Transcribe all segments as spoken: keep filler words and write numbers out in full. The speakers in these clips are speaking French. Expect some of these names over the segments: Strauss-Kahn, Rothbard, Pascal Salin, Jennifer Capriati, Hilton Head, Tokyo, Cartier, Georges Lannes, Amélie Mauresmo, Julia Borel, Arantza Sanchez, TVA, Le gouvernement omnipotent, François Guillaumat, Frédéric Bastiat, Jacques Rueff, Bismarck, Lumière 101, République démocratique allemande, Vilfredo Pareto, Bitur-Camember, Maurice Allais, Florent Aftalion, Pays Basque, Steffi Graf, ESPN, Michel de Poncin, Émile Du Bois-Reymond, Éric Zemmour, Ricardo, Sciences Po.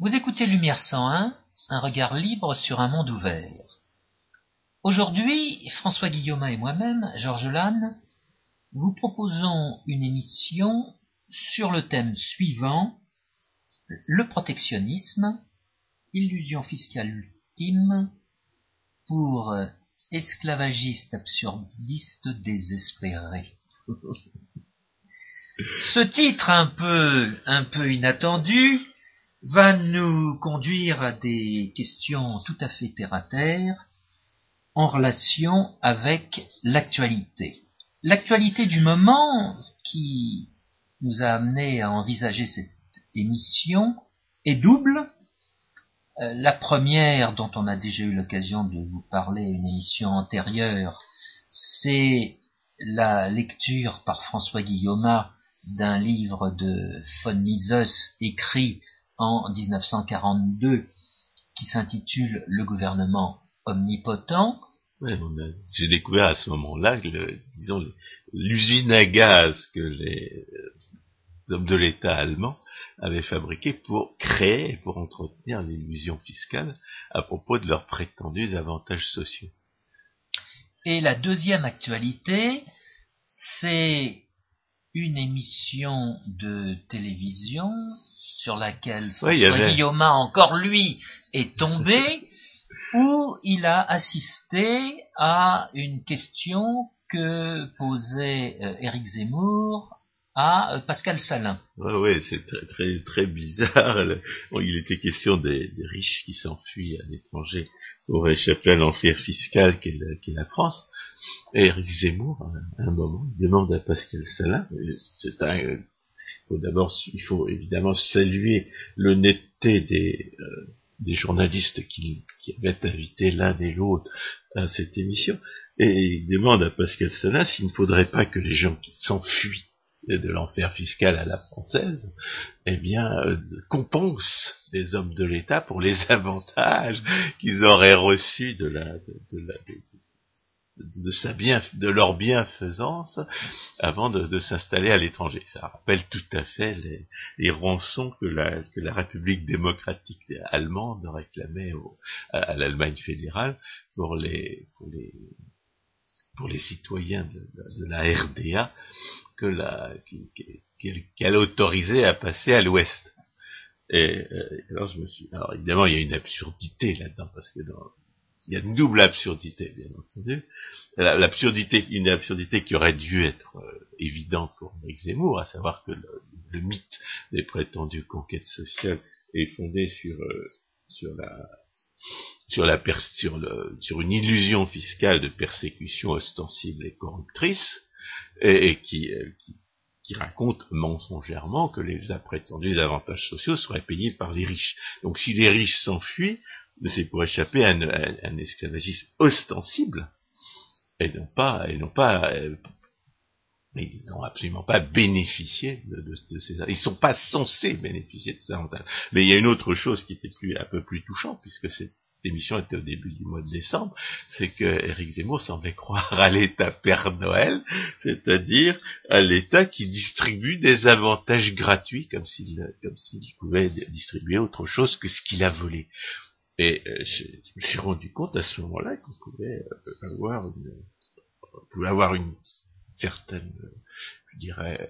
Vous écoutez Lumière cent un, un regard libre sur un monde ouvert. Aujourd'hui, François Guillaumat et moi-même, Georges Lannes, vous proposons une émission sur le thème suivant, le protectionnisme, illusion fiscale ultime pour esclavagistes absurdistes désespérés. Ce titre un peu, un peu inattendu va nous conduire à des questions tout à fait terre-à-terre en relation avec l'actualité. L'actualité du moment qui nous a amené à envisager cette émission est double. La première, dont on a déjà eu l'occasion de vous parler à une émission antérieure, c'est la lecture par François Guillaumat d'un livre de von Mises écrit en dix-neuf cent quarante-deux, qui s'intitule « Le gouvernement omnipotent ». Oui, on a, j'ai découvert à ce moment-là, le, disons, l'usine à gaz que les hommes de l'État allemands avaient fabriquée pour créer et pour entretenir l'illusion fiscale à propos de leurs prétendus avantages sociaux. Et la deuxième actualité, c'est une émission de télévision sur laquelle François oui, avait... Guillaumat, encore lui, est tombé, où il a assisté à une question que posait euh, Éric Zemmour à euh, Pascal Salin. Oui, ouais, c'est très, très, très bizarre. Il était question des, des riches qui s'enfuient à l'étranger pour échapper à l'enfer fiscal qu'est la, qu'est la France. Et Éric Zemmour, à un moment, demande à Pascal Salin, c'est un... Il faut d'abord, il faut évidemment saluer l'honnêteté des, euh, des journalistes qui, qui avaient invité l'un et l'autre à cette émission. Et il demande à Pascal Salin s'il ne faudrait pas que les gens qui s'enfuient de l'enfer fiscal à la française, eh bien, euh, compensent les hommes de l'État pour les avantages qu'ils auraient reçus de la, de, de la, de, de sa bien, de leur bienfaisance avant de, de s'installer à l'étranger. Ça rappelle tout à fait les, les rançons que la, que la République démocratique allemande réclamait au, à, à l'Allemagne fédérale pour les, pour les, pour les citoyens de, de, de la R D A que la, qu'elle, qu'elle autorisait à passer à l'Ouest. Et, alors je me suis, alors évidemment il y a une absurdité là-dedans parce que dans, il y a une double absurdité, bien entendu. L'absurdité, une absurdité qui aurait dû être euh, évidente pour Éric Zemmour, à savoir que le, le mythe des prétendues conquêtes sociales est fondé sur euh, sur la sur la per- sur le sur une illusion fiscale de persécution ostensible et corruptrice, et, et qui, euh, qui qui raconte mensongèrement que les prétendus avantages sociaux seraient payés par les riches. Donc si les riches s'enfuient, c'est pour échapper à un, à un esclavagisme ostensible, et non pas, et non pas, ils n'ont absolument pas bénéficié de, de, de ces, ils sont pas censés bénéficier de ces avantages. Mais il y a une autre chose qui était plus, un peu plus touchante, puisque cette émission était au début du mois de décembre, c'est que Éric Zemmour semblait croire à l'État Père Noël, c'est-à-dire à l'État qui distribue des avantages gratuits, comme s'il, comme s'il pouvait distribuer autre chose que ce qu'il a volé. Et euh, je, je me suis rendu compte à ce moment-là qu'on pouvait euh, avoir une, on pouvait avoir une certaine, euh, je dirais,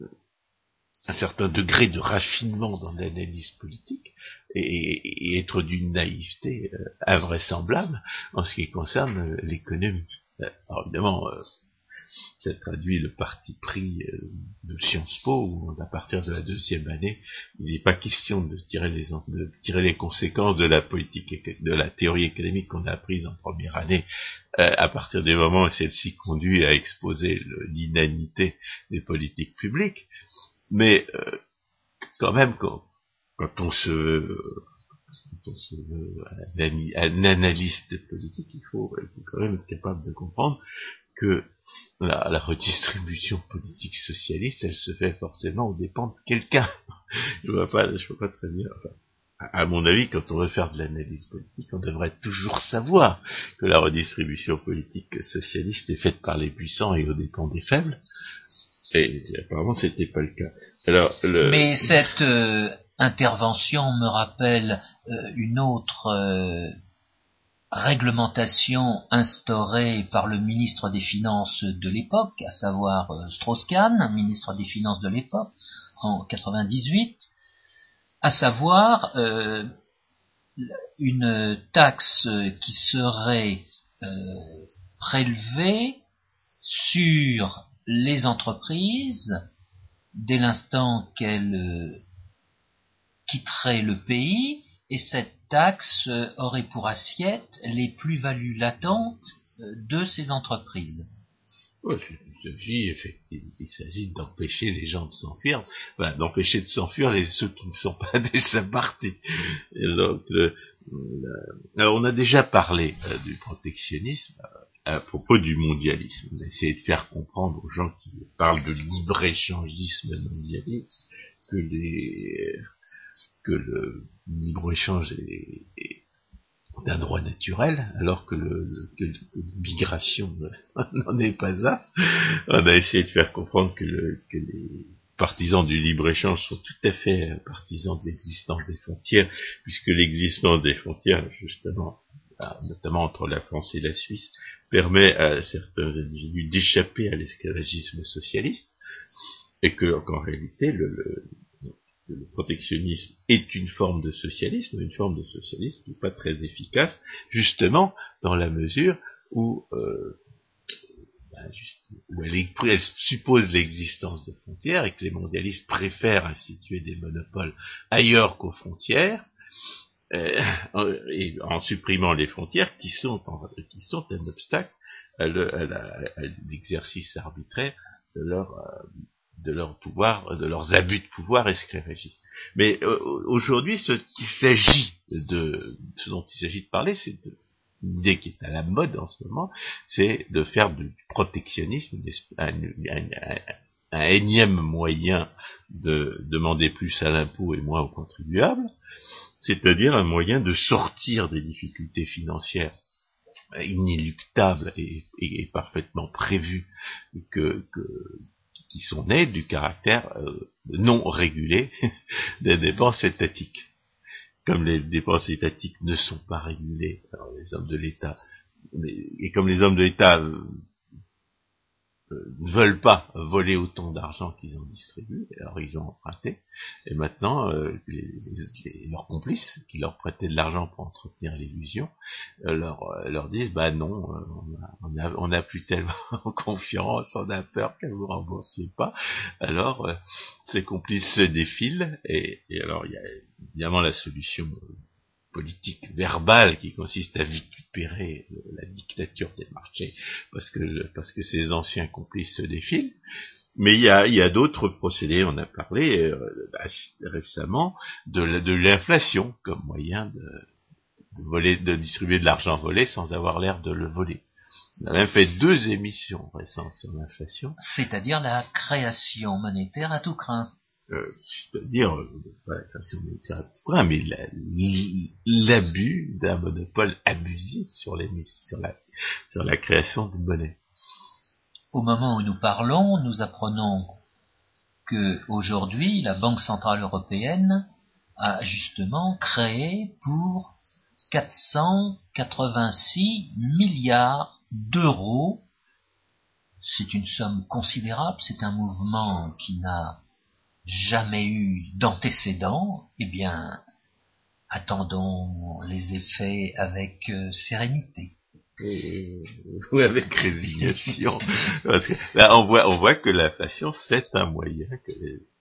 euh, un certain degré de raffinement dans l'analyse politique et, et être d'une naïveté euh, invraisemblable en ce qui concerne l'économie. Alors évidemment, euh, ça traduit le parti pris de Sciences Po, où à partir de la deuxième année, il n'est pas question de tirer les, de tirer les conséquences de la politique, de la théorie économique qu'on a apprise en première année, euh, à partir du moment où celle-ci conduit à exposer le, l'inanité des politiques publiques. Mais euh, quand même, quand, quand on se... Euh, quand on se veut un analyste politique, il faut, il faut quand même être capable de comprendre que la, la redistribution politique socialiste, elle se fait forcément aux dépens de quelqu'un. Je vois pas, je vois pas très bien. Enfin, à mon avis, quand on veut faire de l'analyse politique, on devrait toujours savoir que la redistribution politique socialiste est faite par les puissants et aux dépens des faibles. Et apparemment, c'était pas le cas. Alors, le... Mais cette euh, intervention me rappelle euh, une autre euh, réglementation instaurée par le ministre des Finances de l'époque, à savoir euh, Strauss-Kahn, ministre des Finances de l'époque, en quatre-vingt-dix-huit, à savoir euh, une taxe qui serait euh, prélevée sur les entreprises dès l'instant qu'elles euh, quitteraient le pays, et cette taxe euh, aurait pour assiette les plus-values latentes euh, de ces entreprises. Oui, il s'agit effectivement, il s'agit d'empêcher les gens de s'enfuir, enfin, d'empêcher de s'enfuir les, ceux qui ne sont pas déjà partis. Et donc, le, le, alors on a déjà parlé euh, du protectionnisme euh, à propos du mondialisme. On a essayé de faire comprendre aux gens qui parlent de libre-échangisme mondialiste que, les, que le libre-échange est, est d'un droit naturel, alors que, le, que, que l'immigration n'en est pas un. On a essayé de faire comprendre que, le, que les partisans du libre-échange sont tout à fait partisans de l'existence des frontières, puisque l'existence des frontières, justement, notamment entre la France et la Suisse, permet à certains individus d'échapper à l'esclavagisme socialiste, et que, qu'en réalité, le... le le protectionnisme est une forme de socialisme, une forme de socialisme qui n'est pas très efficace, justement dans la mesure où, euh, ben juste, où elle, elle suppose l'existence de frontières et que les mondialistes préfèrent instituer des monopoles ailleurs qu'aux frontières, euh, et en supprimant les frontières qui sont, en, qui sont un obstacle à, le, à, la, à l'exercice arbitraire de leur... Euh, de leur pouvoir, de leurs abus de pouvoir esclavagistes. Mais euh, aujourd'hui, ce qu'il s'agit de, ce dont il s'agit de parler, c'est de, l'idée qui est à la mode en ce moment, c'est de faire du protectionnisme un, un, un, un énième moyen de demander plus à l'impôt et moins aux contribuables, c'est-à-dire un moyen de sortir des difficultés financières inéluctables et, et, et parfaitement prévues que, que qui sont nés du caractère euh, non régulé des dépenses étatiques. Comme les dépenses étatiques ne sont pas régulées par les hommes de l'État, mais, et comme les hommes de l'État euh, euh, ne veulent pas voler autant d'argent qu'ils en distribuent, alors ils ont emprunté, et maintenant euh, les, les, leurs complices, qui leur prêtaient de l'argent pour entretenir l'illusion, euh, leur, euh, leur disent, bah non, euh, on a, on a, on a plus tellement confiance, on a peur qu'elles vous remboursiez pas, alors euh, ces complices se défilent, et, et alors il y a évidemment la solution euh, politique verbale qui consiste à vitupérer la dictature des marchés parce que parce que ces anciens complices se défilent, mais il y a il y a d'autres procédés. On a parlé euh, récemment de la, de l'inflation comme moyen de, de voler, de distribuer de l'argent volé sans avoir l'air de le voler. On a même fait deux émissions récentes sur l'inflation, c'est-à-dire la création monétaire à tout crin. Euh, c'est-à-dire, euh, pas la création monétaire à tout crin, mais la, l'abus d'un monopole abusif sur, les, sur, la, sur la création de monnaie. Au moment où nous parlons, nous apprenons que aujourd'hui, la Banque Centrale Européenne a justement créé pour quatre cent quatre-vingt-six milliards d'euros. C'est une somme considérable, c'est un mouvement qui n'a jamais eu d'antécédent. Eh bien, attendons les effets avec euh, sérénité. Et, ou avec résignation. Parce que là, on voit, on voit que l'inflation, c'est un moyen, que,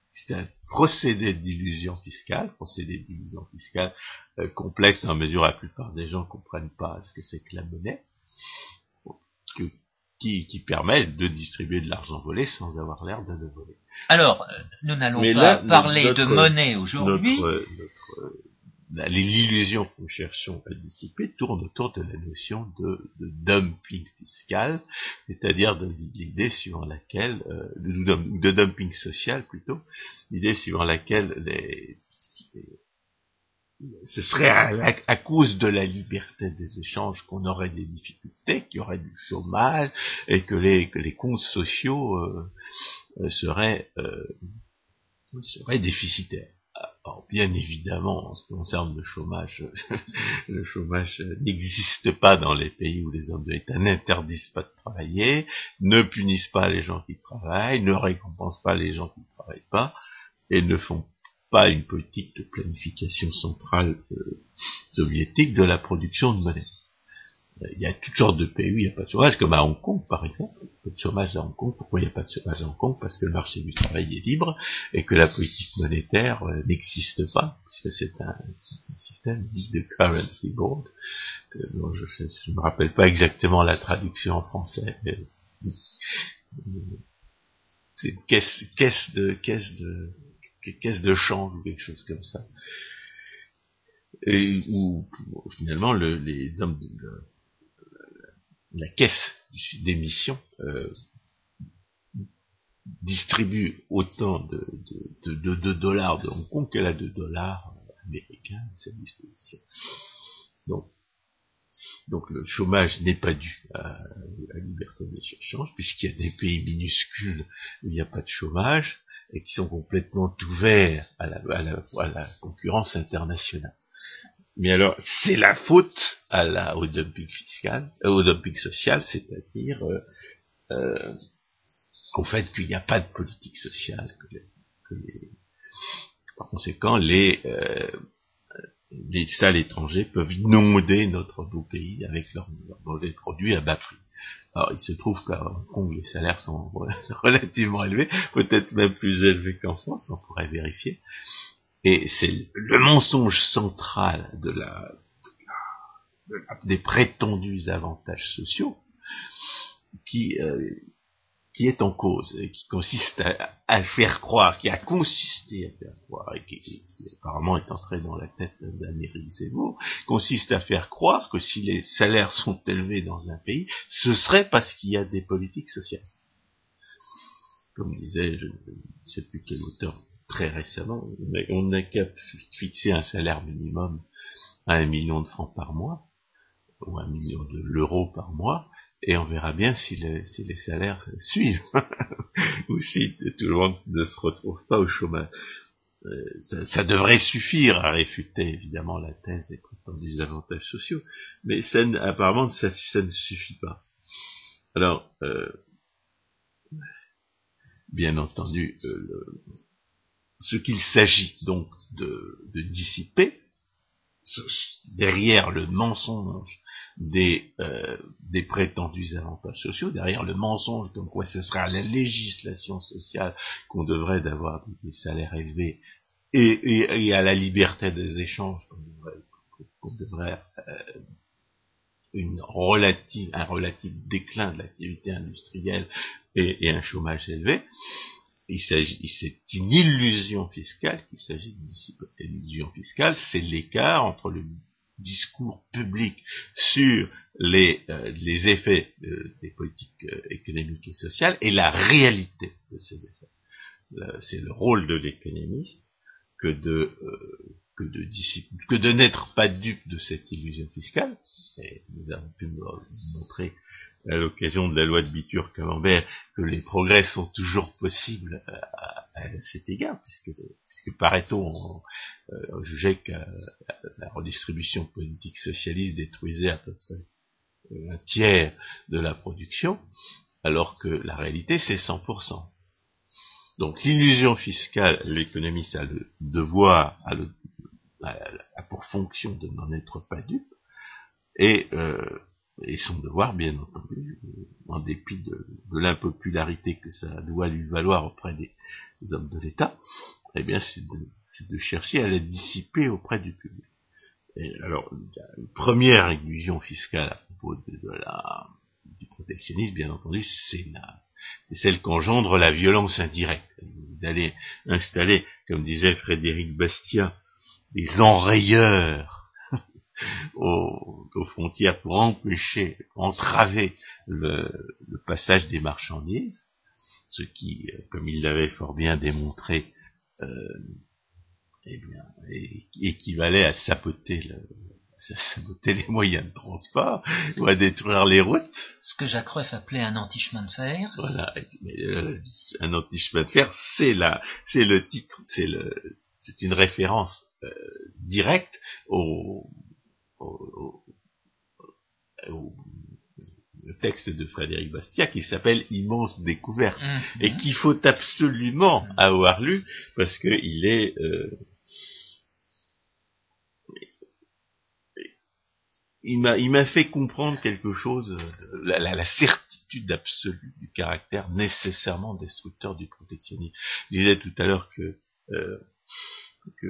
c'est un procédé d'illusion fiscale, procédé d'illusion fiscale euh, complexe dans la mesure où la plupart des gens ne comprennent pas ce que c'est que la monnaie, que, Qui, qui permet de distribuer de l'argent volé sans avoir l'air de le voler. Alors, nous n'allons Mais pas là, parler notre, de monnaie aujourd'hui. Notre, notre, là, l'illusion que nous cherchons à dissiper tourne autour de la notion de, de dumping fiscal, c'est-à-dire de l'idée suivant laquelle, euh, de, de dumping social plutôt, l'idée suivant laquelle les, les ce serait à, à cause de la liberté des échanges qu'on aurait des difficultés, qu'il y aurait du chômage et que les, que les comptes sociaux euh, seraient, euh, seraient déficitaires. Alors, bien évidemment, en ce qui concerne le chômage, le chômage n'existe pas dans les pays où les hommes de l'État n'interdisent pas de travailler, ne punissent pas les gens qui travaillent, ne récompensent pas les gens qui ne travaillent pas, et ne font pas une politique de planification centrale euh, soviétique de la production de monnaie. Il y a toutes sortes de pays où il n'y a pas de chômage, comme à Hong Kong, par exemple. Il n'y a pas de chômage à Hong Kong. Pourquoi il n'y a pas de chômage à Hong Kong? Parce que le marché du travail est libre et que la politique monétaire euh, n'existe pas, puisque c'est un, un système dit de currency board. Euh, bon, je ne me rappelle pas exactement la traduction en français. Mais, euh, c'est une caisse, caisse de, caisse de, caisse de change ou quelque chose comme ça. Et où, finalement, le, les hommes de, le, la caisse d'émission euh, distribue autant de, de, de, de dollars de Hong Kong qu'elle a de dollars américains à sa disposition. Donc, donc le chômage n'est pas dû à, à la liberté d'échange, puisqu'il y a des pays minuscules où il n'y a pas de chômage et qui sont complètement ouverts à la, à la, à la concurrence internationale. Mais alors, c'est la faute à la, au dumping fiscal, euh, au dumping social, c'est-à-dire euh, euh, au fait qu'il n'y a pas de politique sociale, que les, que les, par conséquent, les, euh, les salles étrangers peuvent inonder notre beau pays avec leurs mauvais produits à bas prix. Alors, il se trouve qu'à Hong Kong, les salaires sont relativement élevés, peut-être même plus élevés qu'en France, on pourrait vérifier. Et c'est le mensonge central de la, de la des prétendus avantages sociaux qui euh, qui est en cause, et qui consiste à, à faire croire, qui a consisté à faire croire, et qui, qui, qui apparemment est entré dans la tête d'un Éric Zemmour, consiste à faire croire que si les salaires sont élevés dans un pays, ce serait parce qu'il y a des politiques sociales. Comme disait, je ne sais plus quel auteur, très récemment, on n'a qu'à fixer un salaire minimum à un million de francs par mois, ou un million de l'euro par mois, et on verra bien si, le, si les salaires suivent, ou si tout le monde ne se retrouve pas au chômage. Euh, ça, ça devrait suffire à réfuter évidemment la thèse des prétendus avantages sociaux, mais ça, apparemment ça, ça ne suffit pas. Alors, euh, bien entendu, euh, le, ce qu'il s'agit donc de, de dissiper, ce, derrière le mensonge des, euh, des prétendus avantages sociaux, derrière le mensonge comme quoi ce sera la législation sociale qu'on devrait d'avoir des salaires élevés et, et, et à la liberté des échanges qu'on devrait, qu'on devrait euh, une relative, un relatif déclin de l'activité industrielle et, et un chômage élevé. Il s'agit, c'est une illusion fiscale qu'il s'agit de dissiper. L'illusion fiscale, c'est l'écart entre le discours public sur les, euh, les effets euh, des politiques euh, économiques et sociales et la réalité de ces effets. Là, c'est le rôle de l'économiste que de, euh, que de dissiper, que de n'être pas dupe de cette illusion fiscale. Et nous avons pu nous montrer à l'occasion de la loi de Bitur-Camembert que les progrès sont toujours possibles à, à cet égard, puisque, puisque Pareto on, euh, jugeait que la redistribution politique socialiste détruisait à peu près un tiers de la production, alors que la réalité c'est cent pour cent. Donc l'illusion fiscale, l'économiste a le devoir, a, le, a pour fonction de n'en être pas dupe, et... Euh, et son devoir, bien entendu, en dépit de, de l'impopularité que ça doit lui valoir auprès des, des hommes de l'État, eh bien, c'est de, c'est de chercher à la dissiper auprès du public. Et alors, une première illusion fiscale à propos de, de la, du protectionnisme, bien entendu, c'est la, c'est celle qu'engendre la violence indirecte. Vous allez installer, comme disait Frédéric Bastiat, des enrayeurs Aux, aux frontières pour empêcher, entraver le, le passage des marchandises, ce qui, comme il l'avait fort bien démontré, euh, eh bien, é- équivalait à saboter, le, à saboter les moyens de transport ou à détruire les routes. Ce que Jacques Rueff appelait un anti-chemin de fer. Voilà, mais, euh, un anti-chemin de fer, c'est la, c'est le titre, c'est le c'est une référence euh, directe au, au, au, au texte de Frédéric Bastiat qui s'appelle Immense découverte, mmh. et qu'il faut absolument mmh. avoir lu, parce qu'il est... Euh, il m'a, il m'a fait comprendre quelque chose, la, la, la certitude absolue du caractère nécessairement destructeur du protectionnisme. Je disais tout à l'heure que, euh, que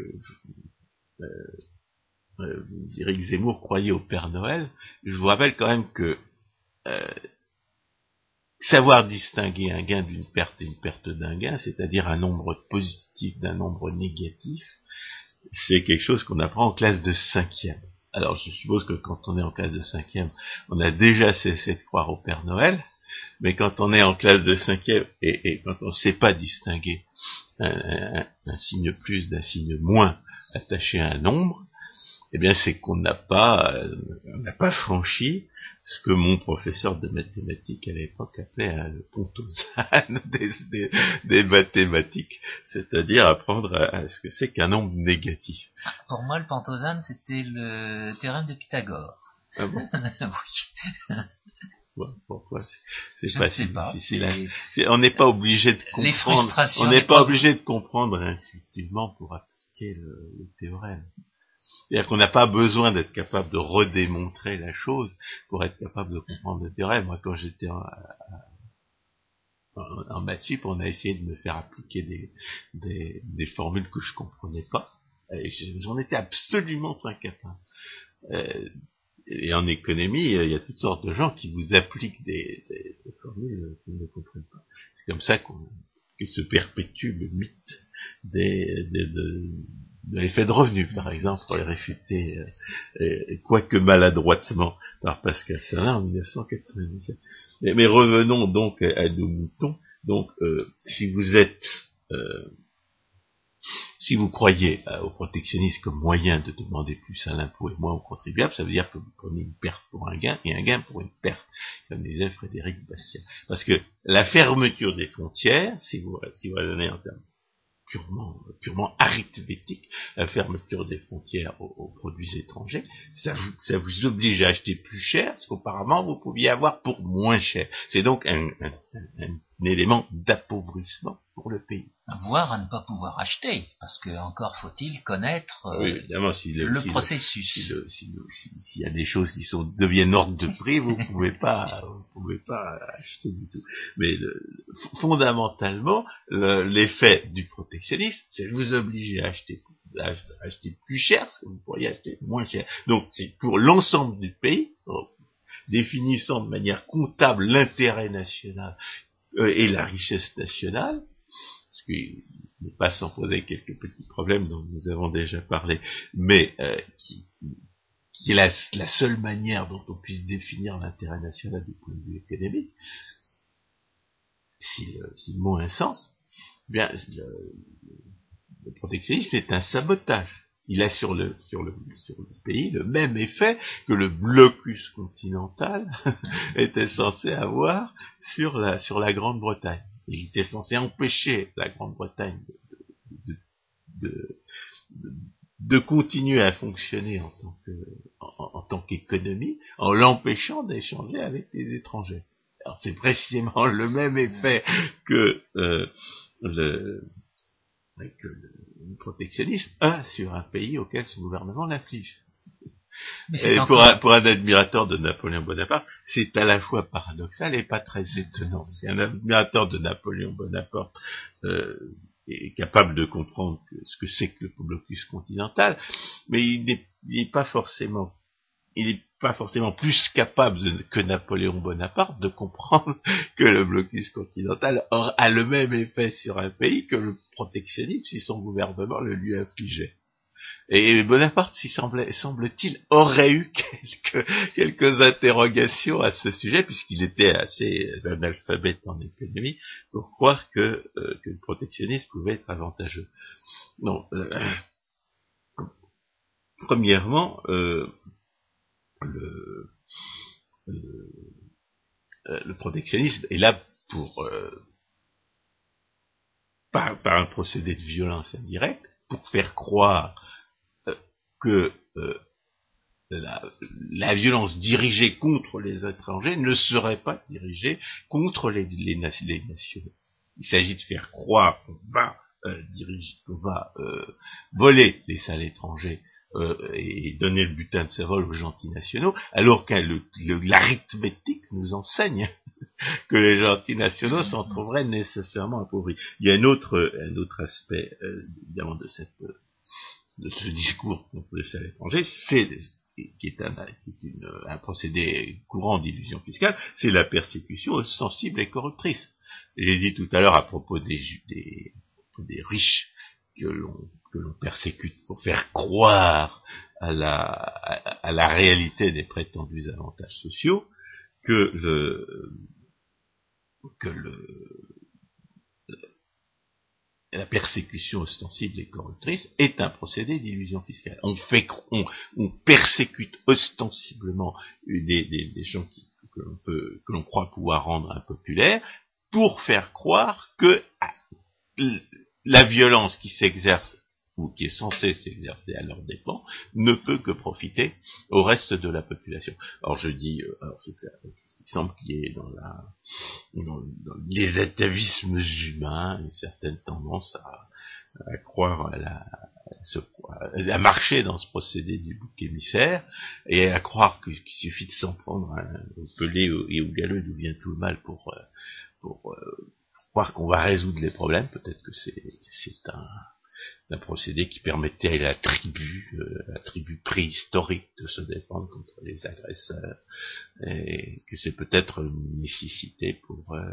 euh, euh, Éric Zemmour croyait au Père Noël. Je vous rappelle quand même que euh, savoir distinguer un gain d'une perte et une perte d'un gain, c'est-à-dire un nombre positif d'un nombre négatif, c'est quelque chose qu'on apprend en classe de cinquième. Alors, je suppose que quand on est en classe de cinquième, on a déjà cessé de croire au Père Noël, mais quand on est en classe de cinquième et, et quand on ne sait pas distinguer un, un, un signe plus d'un signe moins attaché à un nombre, eh bien, c'est qu'on n'a pas, euh, on n'a pas franchi ce que mon professeur de mathématiques à l'époque appelait hein, le pontosane des, des, des mathématiques, c'est-à-dire apprendre à, à ce que c'est qu'un nombre négatif. Pour moi, le pontosane, c'était le théorème de Pythagore. Ah bon? Oui. Bon, pourquoi? C'est, c'est pas si difficile. Pas, c'est, on n'est pas obligé de comprendre. On n'est pas obligé de comprendre intuitivement pour appliquer le, le théorème. C'est-à-dire qu'on n'a pas besoin d'être capable de redémontrer la chose pour être capable de comprendre le théorème. Moi, quand j'étais en, en, en maths sup, on a essayé de me faire appliquer des, des, des formules que je comprenais pas. Et j'en étais absolument incapable. Euh, et en économie, il y a toutes sortes de gens qui vous appliquent des, des, des formules qu'ils ne comprennent pas. C'est comme ça qu'on, que se perpétue le mythe des... des de, de l'effet de revenu, par exemple, pour les réfuter, euh, quoique maladroitement, par Pascal Salin en mille neuf cent quatre-vingt-dix-sept. Mais, mais revenons donc à, à nos moutons. Donc, euh, si vous êtes, euh, si vous croyez euh, au protectionnisme comme moyen de demander plus à l'impôt et moins aux contribuables, ça veut dire que vous prenez une perte pour un gain et un gain pour une perte, comme disait Frédéric Bastiat. Parce que la fermeture des frontières, si vous si vous raisonnez en termes Purement, purement arithmétique, la fermeture des frontières aux, aux produits étrangers, ça vous, ça vous oblige à acheter plus cher ce qu'auparavant vous pouviez avoir pour moins cher. C'est donc un, un, un, un élément d'appauvrissement pour le pays. Voire à ne pas pouvoir acheter, parce que encore faut-il connaître euh, oui, évidemment, si le, le si processus. S'il si si si, si, si y a des choses qui sont, deviennent hors de prix, vous ne pouvez pas, vous pouvez pas acheter du tout. Mais le, fondamentalement, le, l'effet du protectionnisme, c'est de vous obliger à acheter, à acheter plus cher, ce que vous pourriez acheter moins cher. Donc, c'est pour l'ensemble du pays, en définissant de manière comptable l'intérêt national euh, et la richesse nationale, parce qu'il n'est pas sans poser quelques petits problèmes dont nous avons déjà parlé, mais euh, qui, qui est la, la seule manière dont on puisse définir l'intérêt national du point de vue économique, si le, si le mot a un sens, eh bien le, le protectionnisme est un sabotage. Il a sur le, sur le, sur le pays le même effet que le blocus continental était censé avoir sur la, sur la Grande-Bretagne. Il était censé empêcher la Grande-Bretagne de, de, de, de continuer à fonctionner en tant que, en, en tant qu'économie, en l'empêchant d'échanger avec les étrangers. Alors c'est précisément le même effet que, euh, le, que le protectionnisme a sur un pays auquel ce gouvernement l'affiche. Mais c'est et encore... pour, un, pour un admirateur de Napoléon Bonaparte, c'est à la fois paradoxal et pas très étonnant. C'est un admirateur de Napoléon Bonaparte euh, est capable de comprendre que, ce que c'est que le blocus continental, mais il n'est, il n'est pas forcément, il n'est pas forcément plus capable de, que Napoléon Bonaparte de comprendre que le blocus continental a le même effet sur un pays que le protectionnisme si son gouvernement le lui infligeait. Et Bonaparte, si semblait, semble-t-il, aurait eu quelques, quelques interrogations à ce sujet, puisqu'il était assez analphabète en économie, pour croire que, euh, que le protectionnisme pouvait être avantageux. Non, euh, premièrement, euh, le, le, le protectionnisme est là pour, euh, par, par un procédé de violence indirecte, pour faire croire euh, que euh, la, la violence dirigée contre les étrangers ne serait pas dirigée contre les, les, les nationaux. Il s'agit de faire croire qu'on va euh, diriger, qu'on va euh, voler les salles étrangères euh, et donner le butin de Savoie aux gentils nationaux, alors que le, le, l'arithmétique nous enseigne que les gentils nationaux s'en trouveraient nécessairement appauvris. Il y a un autre, un autre aspect euh, évidemment de cette de ce discours contre les salles étrangères, c'est qui est un, qui est une, un procédé courant d'illusion fiscale, c'est la persécution ostensible et corruptrice. J'ai dit tout à l'heure à propos des, des, des riches que l'on, que l'on persécute pour faire croire à la, à, à la réalité des prétendus avantages sociaux que le, que le, la persécution ostensible et corruptrice est un procédé d'illusion fiscale. On fait, on, on persécute ostensiblement des, des, des gens qui, que l'on peut, que l'on croit pouvoir rendre impopulaires, pour faire croire que la violence qui s'exerce, ou qui est censée s'exercer à leurs dépens, ne peut que profiter au reste de la population. Alors je dis, alors c'est, il semble qu'il y ait dans, la, dans, dans les atavismes humains une certaine tendance à, à croire, à, la, à, se, à marcher dans ce procédé du bouc émissaire, et à croire que, qu'il suffit de s'en prendre au pelé et au galeux d'où vient tout le mal pour... Pour, euh, pour croire qu'on va résoudre les problèmes. Peut-être que c'est, c'est un, un procédé qui permettait à la tribu, euh, la tribu préhistorique de se défendre contre les agresseurs, et que c'est peut-être une nécessité pour, euh,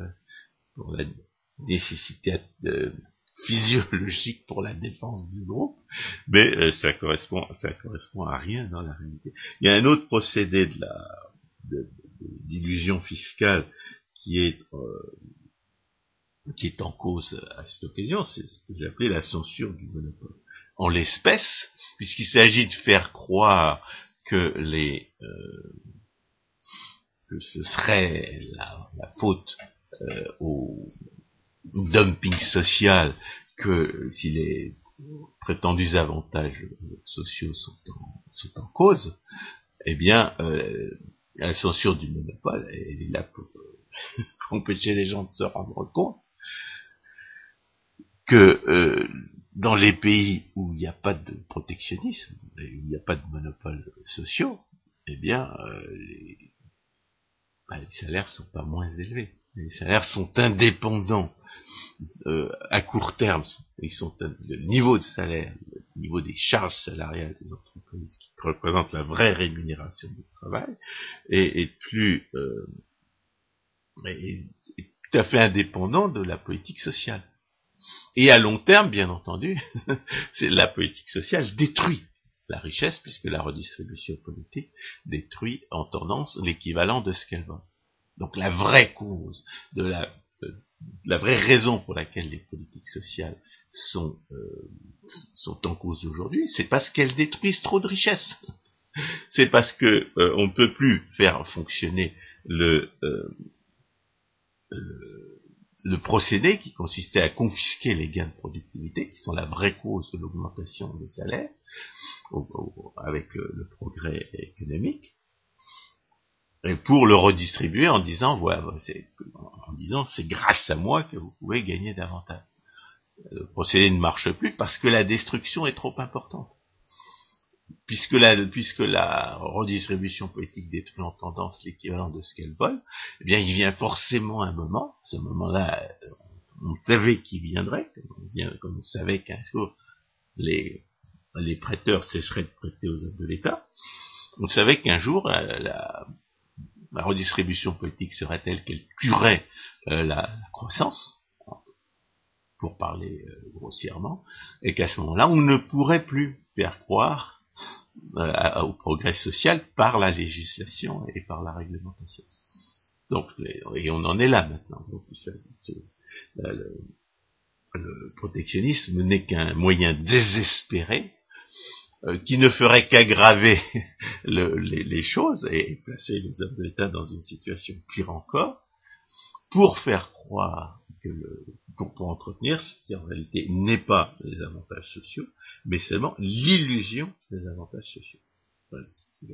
pour la nécessité euh, physiologique pour la défense du groupe, mais euh, ça correspond, ça correspond à rien dans la réalité. Il y a un autre procédé de la, de, de, d'illusion fiscale qui est euh, qui est en cause à cette occasion, c'est ce que j'ai appelé la censure du monopole. En l'espèce, puisqu'il s'agit de faire croire que les euh, que ce serait la, la faute euh, au dumping social que si les prétendus avantages sociaux sont en sont en cause, eh bien euh, la censure du monopole est là pour pour empêcher les gens de se rendre compte que euh, dans les pays où il n'y a pas de protectionnisme, et où il n'y a pas de monopoles sociaux, eh bien, euh, les, bah, les salaires sont pas moins élevés. Les salaires sont indépendants euh, à court terme. Ils sont le niveau de salaire, le niveau des charges salariales des entreprises qui représentent la vraie rémunération du travail est, est plus euh, est tout à fait indépendant de la politique sociale. Et à long terme, bien entendu, c'est la politique sociale détruit la richesse, puisque la redistribution politique détruit en tendance l'équivalent de ce qu'elle vend. Donc la vraie cause, de la, de la vraie raison pour laquelle les politiques sociales sont, euh, sont en cause aujourd'hui, c'est parce qu'elles détruisent trop de richesses. C'est parce que euh, on ne peut plus faire fonctionner le... Euh, Le, le procédé qui consistait à confisquer les gains de productivité, qui sont la vraie cause de l'augmentation des salaires, au, au, avec le, le progrès économique, et pour le redistribuer en disant, ouais, c'est, en disant, c'est grâce à moi que vous pouvez gagner davantage. Le procédé ne marche plus parce que la destruction est trop importante. Puisque la, puisque la redistribution politique détruit en tendance l'équivalent de ce qu'elle vole, eh bien, il vient forcément un moment, ce moment-là, on savait qu'il viendrait, comme on savait qu'un jour, les, les prêteurs cesseraient de prêter aux œuvres de l'État, on savait qu'un jour, la, la, la redistribution politique serait telle qu'elle tuerait euh, la, la croissance, pour parler euh, grossièrement, et qu'à ce moment-là, on ne pourrait plus faire croire Euh, au progrès social par la législation et par la réglementation. Donc, et on en est là maintenant. Donc, ça, là, le, le protectionnisme n'est qu'un moyen désespéré euh, qui ne ferait qu'aggraver le, les, les choses et, et placer les hommes de l'État dans une situation pire encore pour faire croire que le, qu'on peut entretenir, ce qui en réalité n'est pas les avantages sociaux, mais seulement l'illusion des avantages sociaux. Voilà.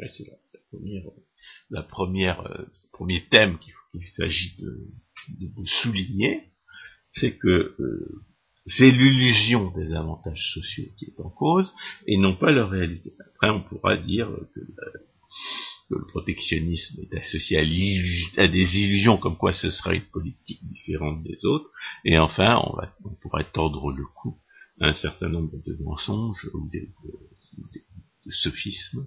C'est la, la première, la première, euh, le premier thème qu'il, qu'il s'agit de, de, de souligner, c'est que euh, c'est l'illusion des avantages sociaux qui est en cause, et non pas leur réalité. Après, on pourra dire que, la, que le protectionnisme est associé à, à des illusions, comme quoi ce sera une politique différente des autres, et enfin, on, va, on pourra tordre le cou à un certain nombre de mensonges ou des, de, de, de sophismes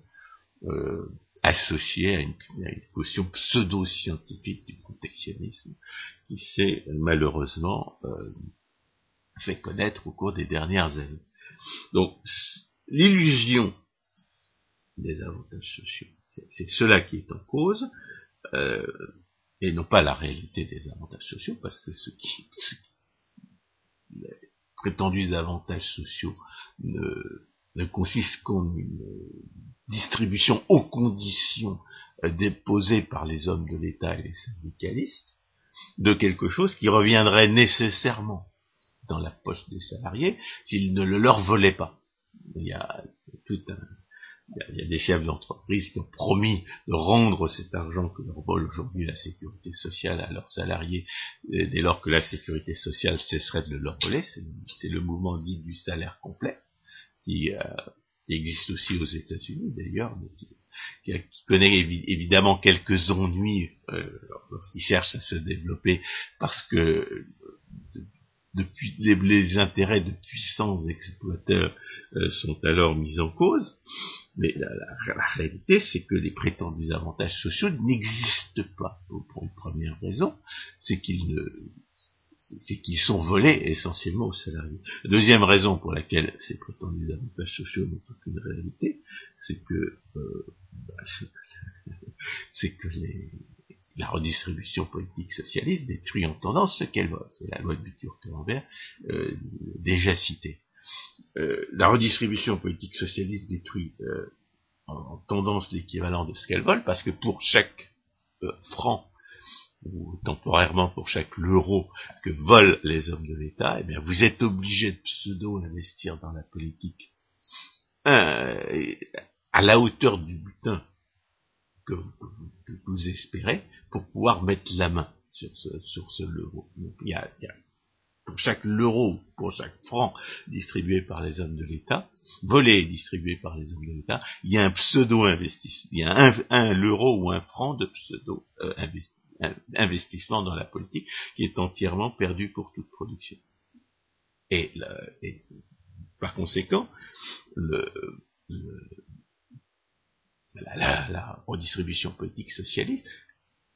Euh, associé à une, à une caution pseudo-scientifique du protectionnisme qui s'est malheureusement euh, fait connaître au cours des dernières années. Donc l'illusion des avantages sociaux, c'est, c'est cela qui est en cause, euh, et non pas la réalité des avantages sociaux, parce que ce qui, ce qui les prétendus avantages sociaux ne, ne consiste qu'en une distribution aux conditions déposées par les hommes de l'État et les syndicalistes de quelque chose qui reviendrait nécessairement dans la poche des salariés s'ils ne le leur volaient pas. Il y a tout un, il y a des chefs d'entreprise qui ont promis de rendre cet argent que leur vole aujourd'hui la sécurité sociale à leurs salariés dès lors que la sécurité sociale cesserait de leur voler. C'est, c'est le mouvement dit du salaire complet qui euh, qui existe aussi aux États-Unis d'ailleurs, mais qui, qui connaît évi- évidemment quelques ennuis euh, lorsqu'il cherche à se développer, parce que de, depuis les, les intérêts de puissants exploiteurs euh, sont alors mis en cause. Mais la, la, la réalité, c'est que les prétendus avantages sociaux n'existent pas pour une première raison, c'est qu'ils ne c'est qu'ils sont volés essentiellement aux salariés. La deuxième raison pour laquelle ces prétendus avantages sociaux n'ont aucune réalité, c'est que, euh, bah, c'est, c'est que les, la redistribution politique socialiste détruit en tendance ce qu'elle vole. C'est la loi de Butur-Camembert, euh, déjà citée. Euh, la redistribution politique socialiste détruit euh, en, en tendance l'équivalent de ce qu'elle vole, parce que pour chaque euh, franc, ou temporairement pour chaque euro que volent les hommes de l'État, eh bien vous êtes obligé de pseudo-investir dans la politique euh, à la hauteur du butin que, que, que vous espérez pour pouvoir mettre la main sur ce, sur ce euro. Donc, il y a, il y a, pour chaque euro, pour chaque franc distribué par les hommes de l'État, volé et distribué par les hommes de l'État, il y a un pseudo-investissement, il y a un, un euro ou un franc de pseudo-investissement. Euh, investissement dans la politique qui est entièrement perdu pour toute production. Et, la, et par conséquent, le, le, la, la, la redistribution politique socialiste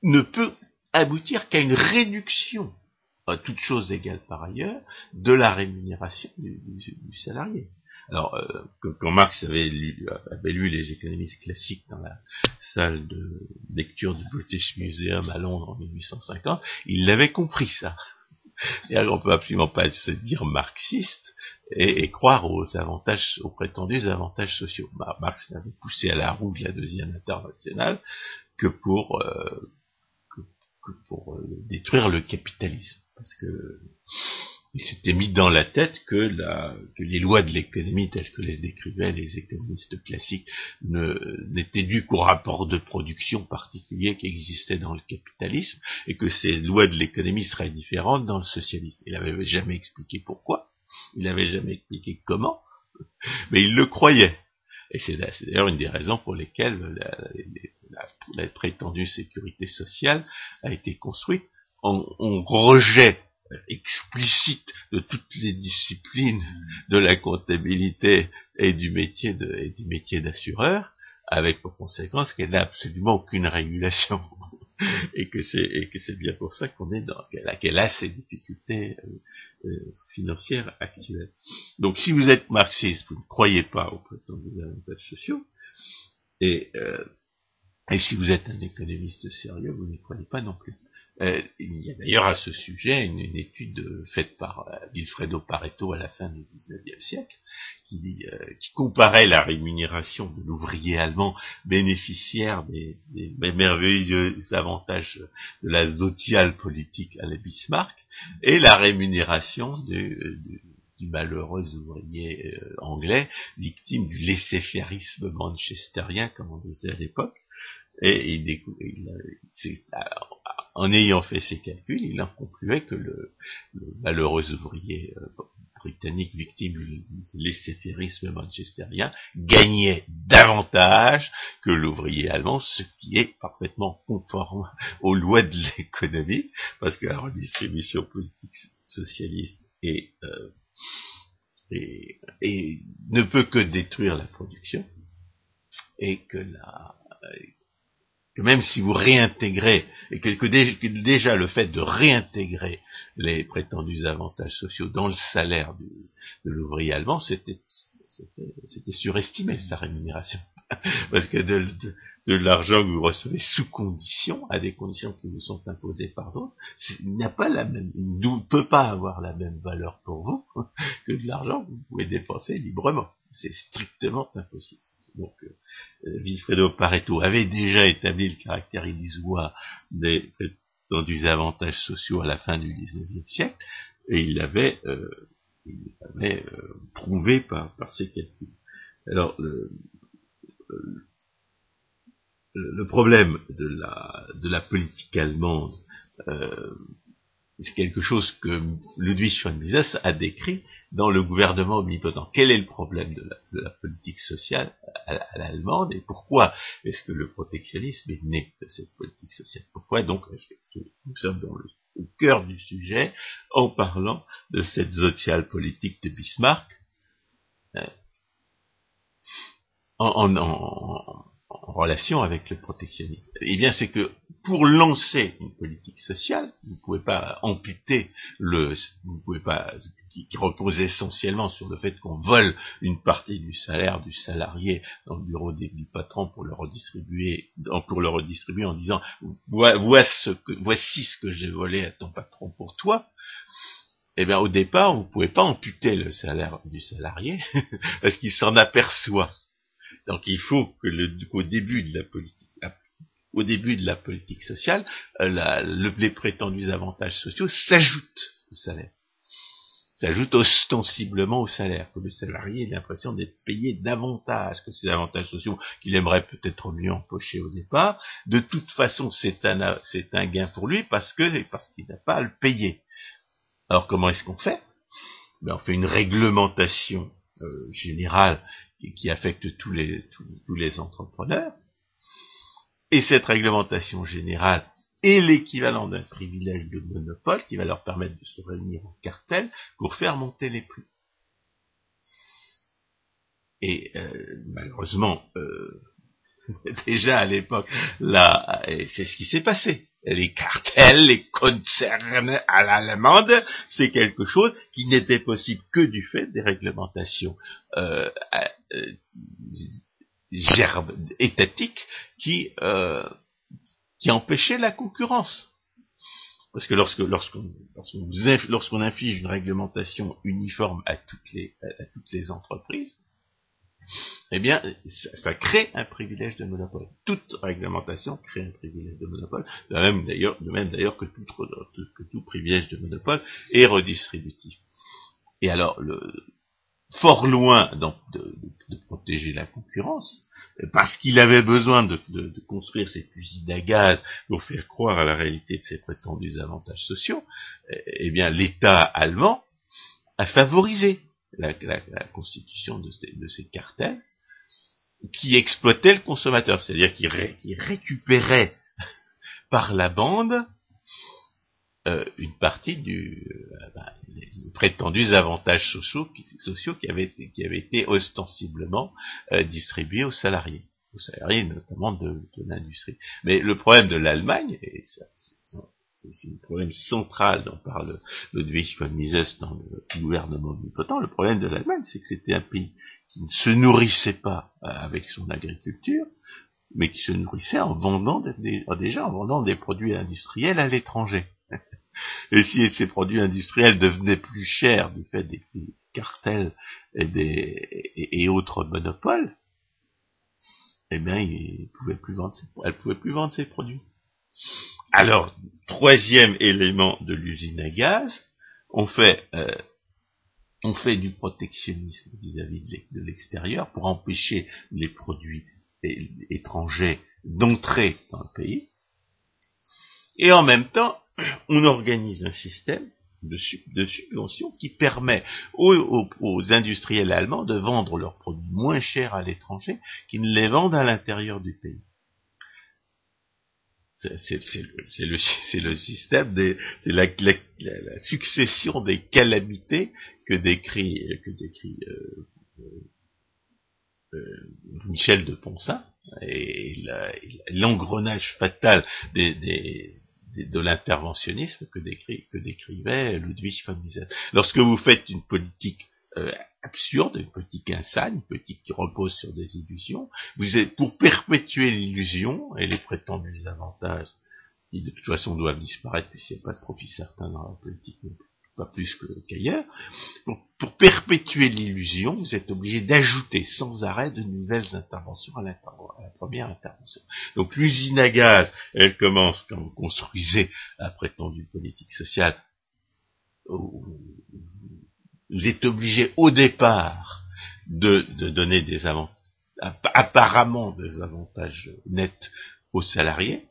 ne peut aboutir qu'à une réduction, toutes choses égales par ailleurs, de la rémunération du, du, du salarié. Alors, euh, que, quand Marx avait lu, avait lu les économistes classiques dans la salle de lecture du British Museum à Londres en mille huit cent cinquante, il l'avait compris, ça. Et alors, on ne peut absolument pas se dire marxiste et, et croire aux avantages, aux prétendus avantages sociaux. Bah, Marx n'avait poussé à la roue de la deuxième internationale que pour, euh, que, que pour euh, détruire le capitalisme. Parce que... il s'était mis dans la tête que, la, que les lois de l'économie telles que les décrivaient les économistes classiques ne, n'étaient dues qu'au rapport de production particulier qui existait dans le capitalisme, et que ces lois de l'économie seraient différentes dans le socialisme. Il n'avait jamais expliqué pourquoi, il n'avait jamais expliqué comment, mais il le croyait. Et c'est, c'est d'ailleurs une des raisons pour lesquelles la, la, la, la prétendue sécurité sociale a été construite en, en rejet explicite de toutes les disciplines de la comptabilité et du métier de, et du métier d'assureur, avec pour conséquence qu'elle n'a absolument aucune régulation, et que c'est et que c'est bien pour ça qu'on est dans qu'elle a, qu'elle a ses difficultés euh, euh, financières actuelles. Donc, si vous êtes marxiste, vous ne croyez pas aux prétendus avantages sociaux, et euh, et si vous êtes un économiste sérieux, vous n'y croyez pas non plus. Euh, il y a d'ailleurs à ce sujet une, une étude faite par euh, Vilfredo Pareto à la fin du dix-neuvième siècle qui, dit, euh, qui comparait la rémunération de l'ouvrier allemand bénéficiaire des, des, des merveilleux avantages de la soziale politique à la Bismarck et la rémunération du, du, du malheureux ouvrier euh, anglais victime du laissez-fairisme manchesterien comme on disait à l'époque. Et il découvre, il, c'est, alors, en ayant fait ses calculs, il en concluait que le, le malheureux ouvrier euh, britannique victime du laissez-fairisme manchesterien gagnait davantage que l'ouvrier allemand, ce qui est parfaitement conforme aux lois de l'économie, parce que la redistribution politique socialiste est, euh, est, est, ne peut que détruire la production, et que la... que même si vous réintégrez, et que, que, dé, que déjà le fait de réintégrer les prétendus avantages sociaux dans le salaire du, de l'ouvrier allemand, c'était, c'était, c'était surestimé sa rémunération. Parce que de, de, de l'argent que vous recevez sous condition, à des conditions qui vous sont imposées par d'autres, n'a pas la même, ne peut pas avoir la même valeur pour vous que de l'argent que vous pouvez dépenser librement. C'est strictement impossible. Donc, euh, Vilfredo Pareto avait déjà établi le caractère illusoire des prétendus avantages sociaux à la fin du dix-neuvième siècle, et il l'avait euh, il l'avait euh, prouvé par, par ses calculs. Alors, le, le, le problème de la, de la politique allemande, euh, c'est quelque chose que Ludwig von Mises a décrit dans Le gouvernement omnipotent. Quel est le problème de la, de la politique sociale à, à l'allemande et pourquoi est-ce que le protectionnisme est né de cette politique sociale? Pourquoi donc est-ce que nous sommes dans le, au cœur du sujet en parlant de cette sociale politique de Bismarck euh, en, en, en, en relation avec le protectionnisme? Eh bien, c'est que pour lancer une politique sociale, vous ne pouvez pas amputer le, vous pouvez pas, qui, qui repose essentiellement sur le fait qu'on vole une partie du salaire du salarié dans le bureau des, du patron pour le redistribuer, pour le redistribuer en disant, voici ce que, voici ce que j'ai volé à ton patron pour toi. Eh bien, au départ, vous ne pouvez pas amputer le salaire du salarié, parce qu'il s'en aperçoit. Donc, il faut que le, qu'au début de la politique, au début de la politique sociale, la, le, les prétendus avantages sociaux s'ajoutent au salaire, s'ajoutent ostensiblement au salaire, que le salarié ait l'impression d'être payé davantage que ces avantages sociaux qu'il aimerait peut-être mieux empocher au départ. De toute façon, c'est un, c'est un gain pour lui parce que, parce qu'il n'a pas à le payer. Alors, comment est-ce qu'on fait? Ben, on fait une réglementation euh, générale qui, qui affecte tous les, tous, tous les entrepreneurs. Et cette réglementation générale est l'équivalent d'un privilège de monopole qui va leur permettre de se réunir en cartel pour faire monter les prix. Et euh, malheureusement, euh, déjà à l'époque, là, c'est ce qui s'est passé. Les cartels, les concerns à l'allemande, c'est quelque chose qui n'était possible que du fait des réglementations euh, euh, gerbe étatique qui euh, qui empêchait la concurrence, parce que lorsque lorsqu'on lorsqu'on, lorsqu'on inflige une réglementation uniforme à toutes les à toutes les entreprises, eh bien ça, ça crée un privilège de monopole. Toute réglementation crée un privilège de monopole, de même d'ailleurs de même d'ailleurs que tout que tout privilège de monopole est redistributif. Et alors le fort loin de, de, de protéger la concurrence, parce qu'il avait besoin de, de, de construire cette usine à gaz pour faire croire à la réalité de ses prétendus avantages sociaux, eh bien l'État allemand a favorisé la, la, la constitution de ces, de ces cartels qui exploitaient le consommateur, c'est-à-dire qui, ré, qui récupéraient par la bande Euh, une partie du euh, bah, les prétendus avantages sociaux qui, sociaux qui avaient été, qui avaient été ostensiblement euh, distribués aux salariés, aux salariés notamment de, de l'industrie. Mais le problème de l'Allemagne, et ça, c'est, c'est, c'est un problème central dont parle Ludwig von Mises dans Le gouvernement omnipotent, le problème de l'Allemagne, c'est que c'était un pays qui ne se nourrissait pas avec son agriculture, mais qui se nourrissaient en vendant des, déjà en vendant des produits industriels à l'étranger. Et si ces produits industriels devenaient plus chers du fait des cartels et, des, et, et autres monopoles, eh bien, ils pouvaient plus vendre ces, elles pouvaient plus vendre ces produits. Alors, troisième élément de l'usine à gaz, on fait, euh, on fait du protectionnisme vis-à-vis de l'extérieur pour empêcher les produits étrangers d'entrer dans le pays. Et en même temps, on organise un système de, sub- de subvention qui permet aux, aux, aux industriels allemands de vendre leurs produits moins chers à l'étranger qu'ils ne les vendent à l'intérieur du pays. C'est, c'est, c'est, le, c'est, le, c'est le système, des, c'est la, la, la succession des calamités que décrit, que décrit euh, euh, euh, Michel de Poncin et la, l'engrenage fatal des... des de l'interventionnisme que, décrit, que décrivait Ludwig von Mises. Lorsque vous faites une politique euh, absurde, une politique insane, une politique qui repose sur des illusions, vous êtes, pour perpétuer l'illusion et les prétendus avantages qui de toute façon doivent disparaître puisqu'il n'y a pas de profit certain dans la politique, pas plus que, qu'ailleurs, pour, pour perpétuer l'illusion, vous êtes obligé d'ajouter sans arrêt de nouvelles interventions à, à la première intervention. Donc l'usine à gaz, elle commence quand vous construisez la prétendue politique sociale. Vous êtes obligé au départ de, de donner des avantages, apparemment des avantages nets aux salariés.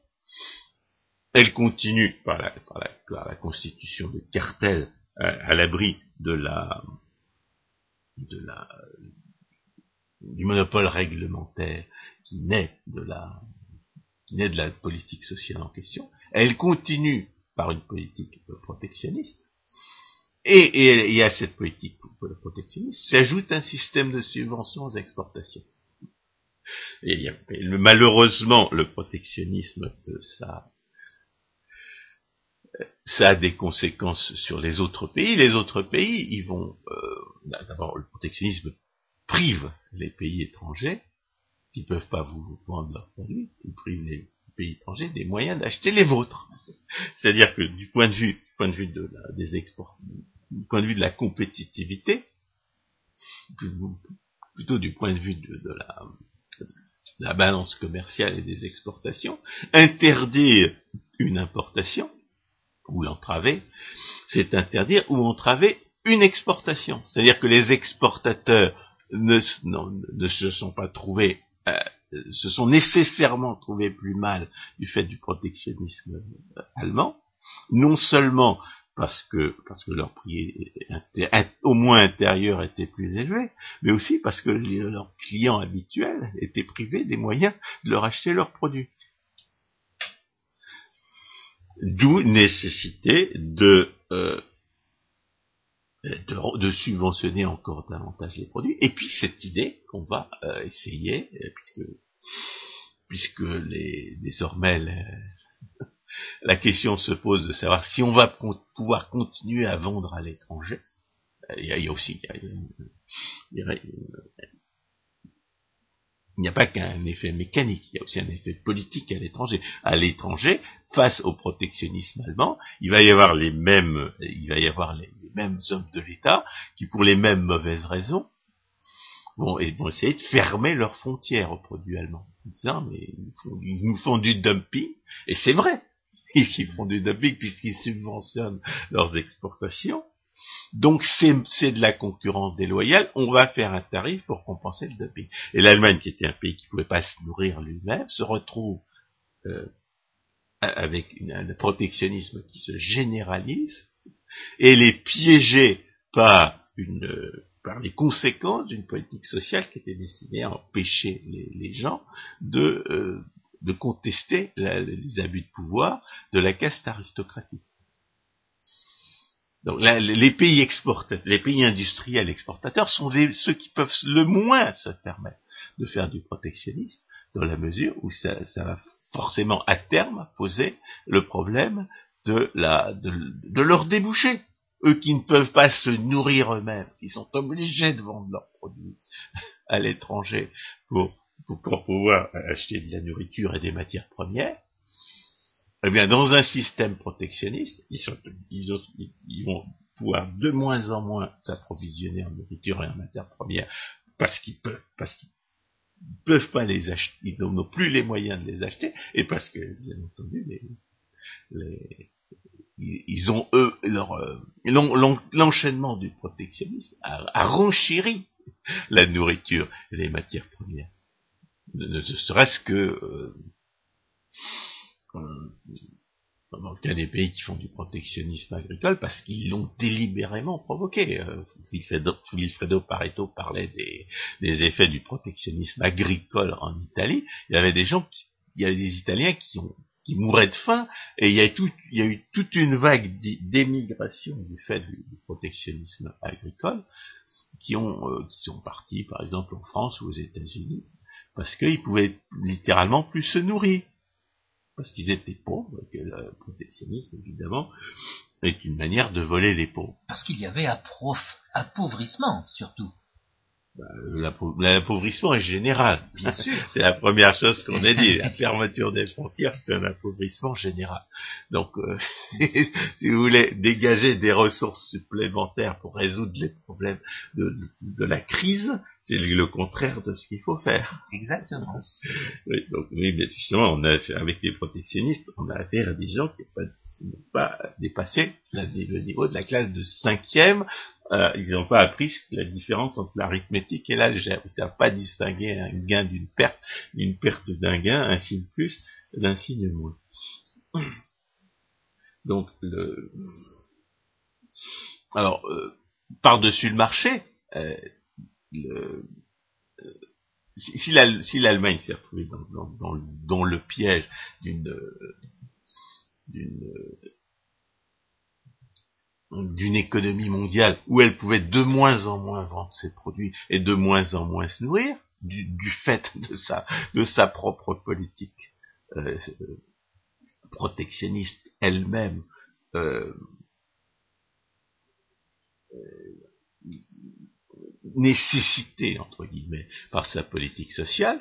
Elle continue par la, par la, par la constitution de cartels à, à l'abri de la, de la, du monopole réglementaire qui naît de la, qui naît de la politique sociale en question. Elle continue par une politique protectionniste. Et, et, et à cette politique protectionniste s'ajoute un système de subventions aux exportations. Et, et le, malheureusement, le protectionnisme de sa, ça a des conséquences sur les autres pays. Les autres pays, ils vont... Euh, d'abord, le protectionnisme prive les pays étrangers qui ne peuvent pas vous vendre leurs produits. Ils privent les pays étrangers des moyens d'acheter les vôtres. C'est-à-dire que du point de vue, du point de vue de la, des exports, du point de vue de la compétitivité, plutôt du point de vue de, de, la, de la balance commerciale et des exportations, interdire une importation ou l'entraver, c'est interdire ou entraver une exportation. C'est-à-dire que les exportateurs ne, non, ne se sont pas trouvés, euh, se sont nécessairement trouvés plus mal du fait du protectionnisme allemand, non seulement parce que, parce que leur prix inter, au moins intérieur était plus élevé, mais aussi parce que les, leurs clients habituels étaient privés des moyens de leur acheter leurs produits. D'où nécessité de, euh, de de subventionner encore davantage les produits. Et puis cette idée qu'on va euh, essayer, puisque puisque les, désormais la, la question se pose de savoir si on va con- pouvoir continuer à vendre à l'étranger. Il y a, il y a aussi, il y a, il y a, il n'y a pas qu'un effet mécanique, il y a aussi un effet politique à l'étranger. À l'étranger, face au protectionnisme allemand, il va y avoir les mêmes, il va y avoir les, les mêmes hommes de l'État qui, pour les mêmes mauvaises raisons, vont, vont essayer de fermer leurs frontières aux produits allemands, en disant mais ils nous font, ils nous font du dumping, et c'est vrai, ils font du dumping puisqu'ils subventionnent leurs exportations. Donc c'est, c'est de la concurrence déloyale, on va faire un tarif pour compenser le dumping. Et l'Allemagne, qui était un pays qui ne pouvait pas se nourrir lui-même, se retrouve euh, avec une, un protectionnisme qui se généralise, et elle est piégée par, une, euh, par les conséquences d'une politique sociale qui était destinée à empêcher les, les gens de, euh, de contester la, les abus de pouvoir de la caste aristocratique. Donc là, les pays exportateurs, les pays industriels exportateurs sont des, ceux qui peuvent le moins se permettre de faire du protectionnisme, dans la mesure où ça, ça va forcément à terme poser le problème de la de, de leurs débouchés, eux qui ne peuvent pas se nourrir eux-mêmes, qui sont obligés de vendre leurs produits à l'étranger pour pour pouvoir acheter de la nourriture et des matières premières, eh bien, dans un système protectionniste, ils, sont, ils, ont, ils vont pouvoir de moins en moins s'approvisionner en nourriture et en matières premières parce qu'ils peuvent, parce qu'ils peuvent pas les acheter, ils n'ont plus les moyens de les acheter, et parce que, bien entendu, les, les, ils ont, eux, leur, l'en, l'en, l'enchaînement du protectionnisme a, a renchéri la nourriture et les matières premières. Ne, ne serait-ce que, euh, euh, dans le cas des pays qui font du protectionnisme agricole, parce qu'ils l'ont délibérément provoqué. Euh, Vilfredo, Vilfredo Pareto parlait des, des effets du protectionnisme agricole en Italie. Il y avait des gens, qui, il y avait des Italiens qui, ont, qui mouraient de faim, et il y a, tout, il y a eu toute une vague d'émigration du fait du, du protectionnisme agricole, qui, ont, euh, qui sont partis, par exemple, en France ou aux États-Unis, parce qu'ils pouvaient littéralement plus se nourrir. Parce qu'ils étaient pauvres, que le protectionnisme, évidemment, est une manière de voler les pauvres. Parce qu'il y avait approf... appauvrissement, surtout. Bah, l'appau... L'appauvrissement est général. Bien sûr. C'est la première chose qu'on a dit. La fermeture des frontières, c'est un appauvrissement général. Donc, euh, si vous voulez dégager des ressources supplémentaires pour résoudre les problèmes de, de, de la crise, c'est le contraire de ce qu'il faut faire. Exactement. Oui, donc, oui, mais justement, on a, avec les protectionnistes, on a affaire à des gens qui n'ont pas, pas dépassé la, le niveau de la classe de cinquième. Euh, ils n'ont pas appris la différence entre l'arithmétique et l'algèbre. Ils ne savent pas distinguer un gain d'une perte, une perte d'un gain, un signe plus, d'un signe moins. Donc, le... alors, euh, par-dessus le marché, euh, Le, euh, si, si, la, si l'Allemagne s'est retrouvée dans, dans, dans, le, dans le piège d'une, euh, d'une, euh, d'une économie mondiale où elle pouvait de moins en moins vendre ses produits et de moins en moins se nourrir, du, du fait de sa, de sa propre politique euh, protectionniste elle-même, euh, euh, nécessitée, entre guillemets, par sa politique sociale,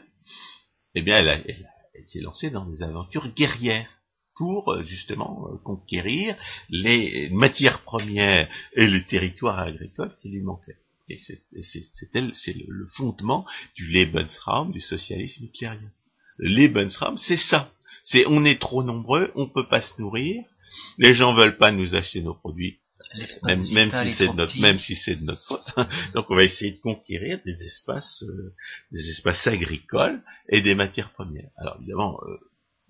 eh bien, elle, a, elle, elle s'est lancée dans des aventures guerrières pour, justement, conquérir les matières premières et les territoires agricoles qui lui manquaient. Et c'est, c'est, c'est, elle, c'est le, le fondement du Lebensraum, du socialisme hitlérien. Le Lebensraum, c'est ça. C'est on est trop nombreux, on peut pas se nourrir, les gens veulent pas nous acheter nos produits, Même, même, si c'est de notre, même si c'est de notre faute. Donc on va essayer de conquérir des espaces, euh, des espaces agricoles et des matières premières. Alors évidemment, euh,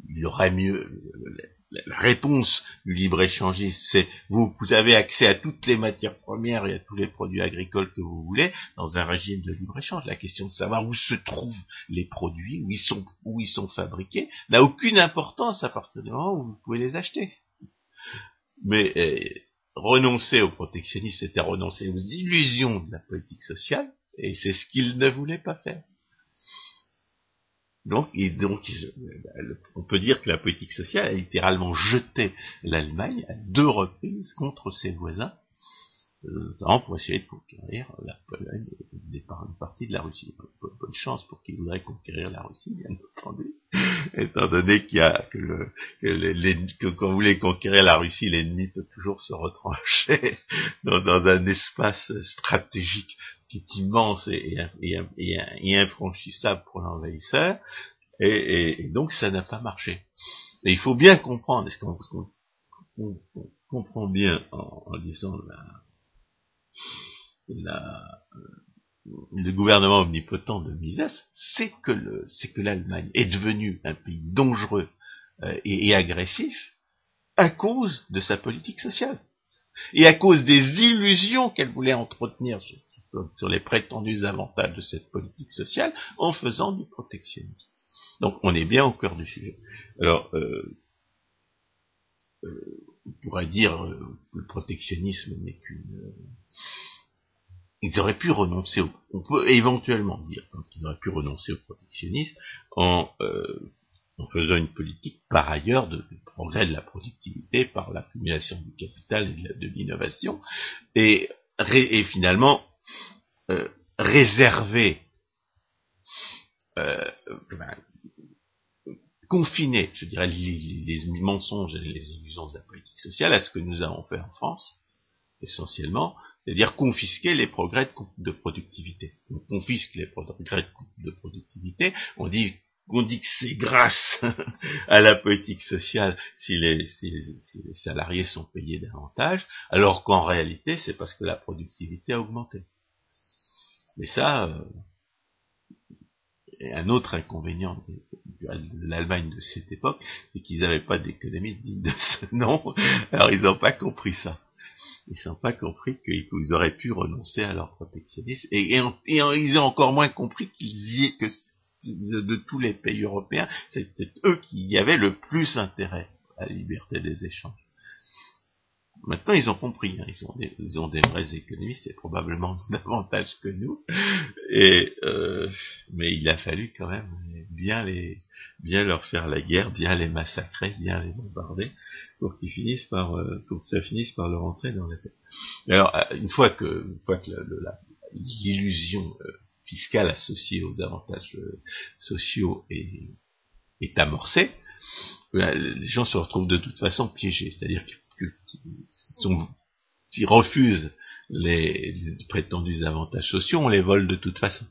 il y aura mieux. Euh, la, la réponse du libre-échangisme, c'est vous, vous avez accès à toutes les matières premières et à tous les produits agricoles que vous voulez dans un régime de libre-échange. La question de savoir où se trouvent les produits, où ils sont, où ils sont fabriqués, n'a aucune importance à partir du moment où vous pouvez les acheter. Mais euh, renoncer au protectionnisme, c'était renoncer aux illusions de la politique sociale, et c'est ce qu'il ne voulait pas faire. Donc, et donc, on peut dire que la politique sociale a littéralement jeté l'Allemagne à deux reprises contre ses voisins, notamment pour essayer de conquérir la Pologne et une partie de la Russie. Bonne chance pour qui voudrait conquérir la Russie, bien entendu, étant donné qu'il y a, que, le, que, les, que quand vous voulez conquérir la Russie, l'ennemi peut toujours se retrancher dans, dans un espace stratégique qui est immense et, et, et, et infranchissable pour l'envahisseur, et, et, et donc ça n'a pas marché. Et il faut bien comprendre, est-ce qu'on, qu'on, qu'on, qu'on comprend bien en, en lisant la La, le gouvernement omnipotent de Mises, c'est que, le, c'est que l'Allemagne est devenue un pays dangereux euh, et, et agressif à cause de sa politique sociale et à cause des illusions qu'elle voulait entretenir sur, sur les prétendus avantages de cette politique sociale en faisant du protectionnisme. Donc on est bien au cœur du sujet. Alors euh, euh, on pourrait dire que euh, le protectionnisme n'est qu'une... Euh, ils auraient pu renoncer, au, on peut éventuellement dire donc, qu'ils auraient pu renoncer au protectionnisme en, euh, en faisant une politique par ailleurs de, de progrès de la productivité par l'accumulation du capital et de, la, de l'innovation, et, ré, et finalement euh, réserver euh, confiner, je dirais, les, les mensonges et les illusions de la politique sociale à ce que nous avons fait en France, essentiellement, c'est-à-dire confisquer les progrès de productivité. On confisque les progrès de productivité, on dit, on dit que c'est grâce à la politique sociale si les, si, les, si les salariés sont payés davantage, alors qu'en réalité, c'est parce que la productivité a augmenté. Mais ça, euh, et un autre inconvénient de l'Allemagne de cette époque, c'est qu'ils n'avaient pas d'économistes dignes de ce nom, alors ils n'ont pas compris ça. Ils n'ont pas compris qu'ils auraient pu renoncer à leur protectionnisme, et, et, et ils ont encore moins compris qu'ils y aient que de, de tous les pays européens, c'était eux qui y avaient le plus intérêt à la liberté des échanges. Maintenant, ils ont compris, hein, ils ont des, ils ont des vrais économistes, c'est probablement davantage que nous, et euh, mais il a fallu quand même bien les, bien leur faire la guerre, bien les massacrer, bien les bombarder, pour qu'ils finissent par, euh, pour que ça finisse par leur entrer dans la tête. Alors, une fois que, une fois que le, le, la, l'illusion euh, fiscale associée aux avantages euh, sociaux est, est amorcée, là, les gens se retrouvent de toute façon piégés, c'est-à-dire que Qui, sont, qui refusent les, les prétendus avantages sociaux, on les vole de toute façon.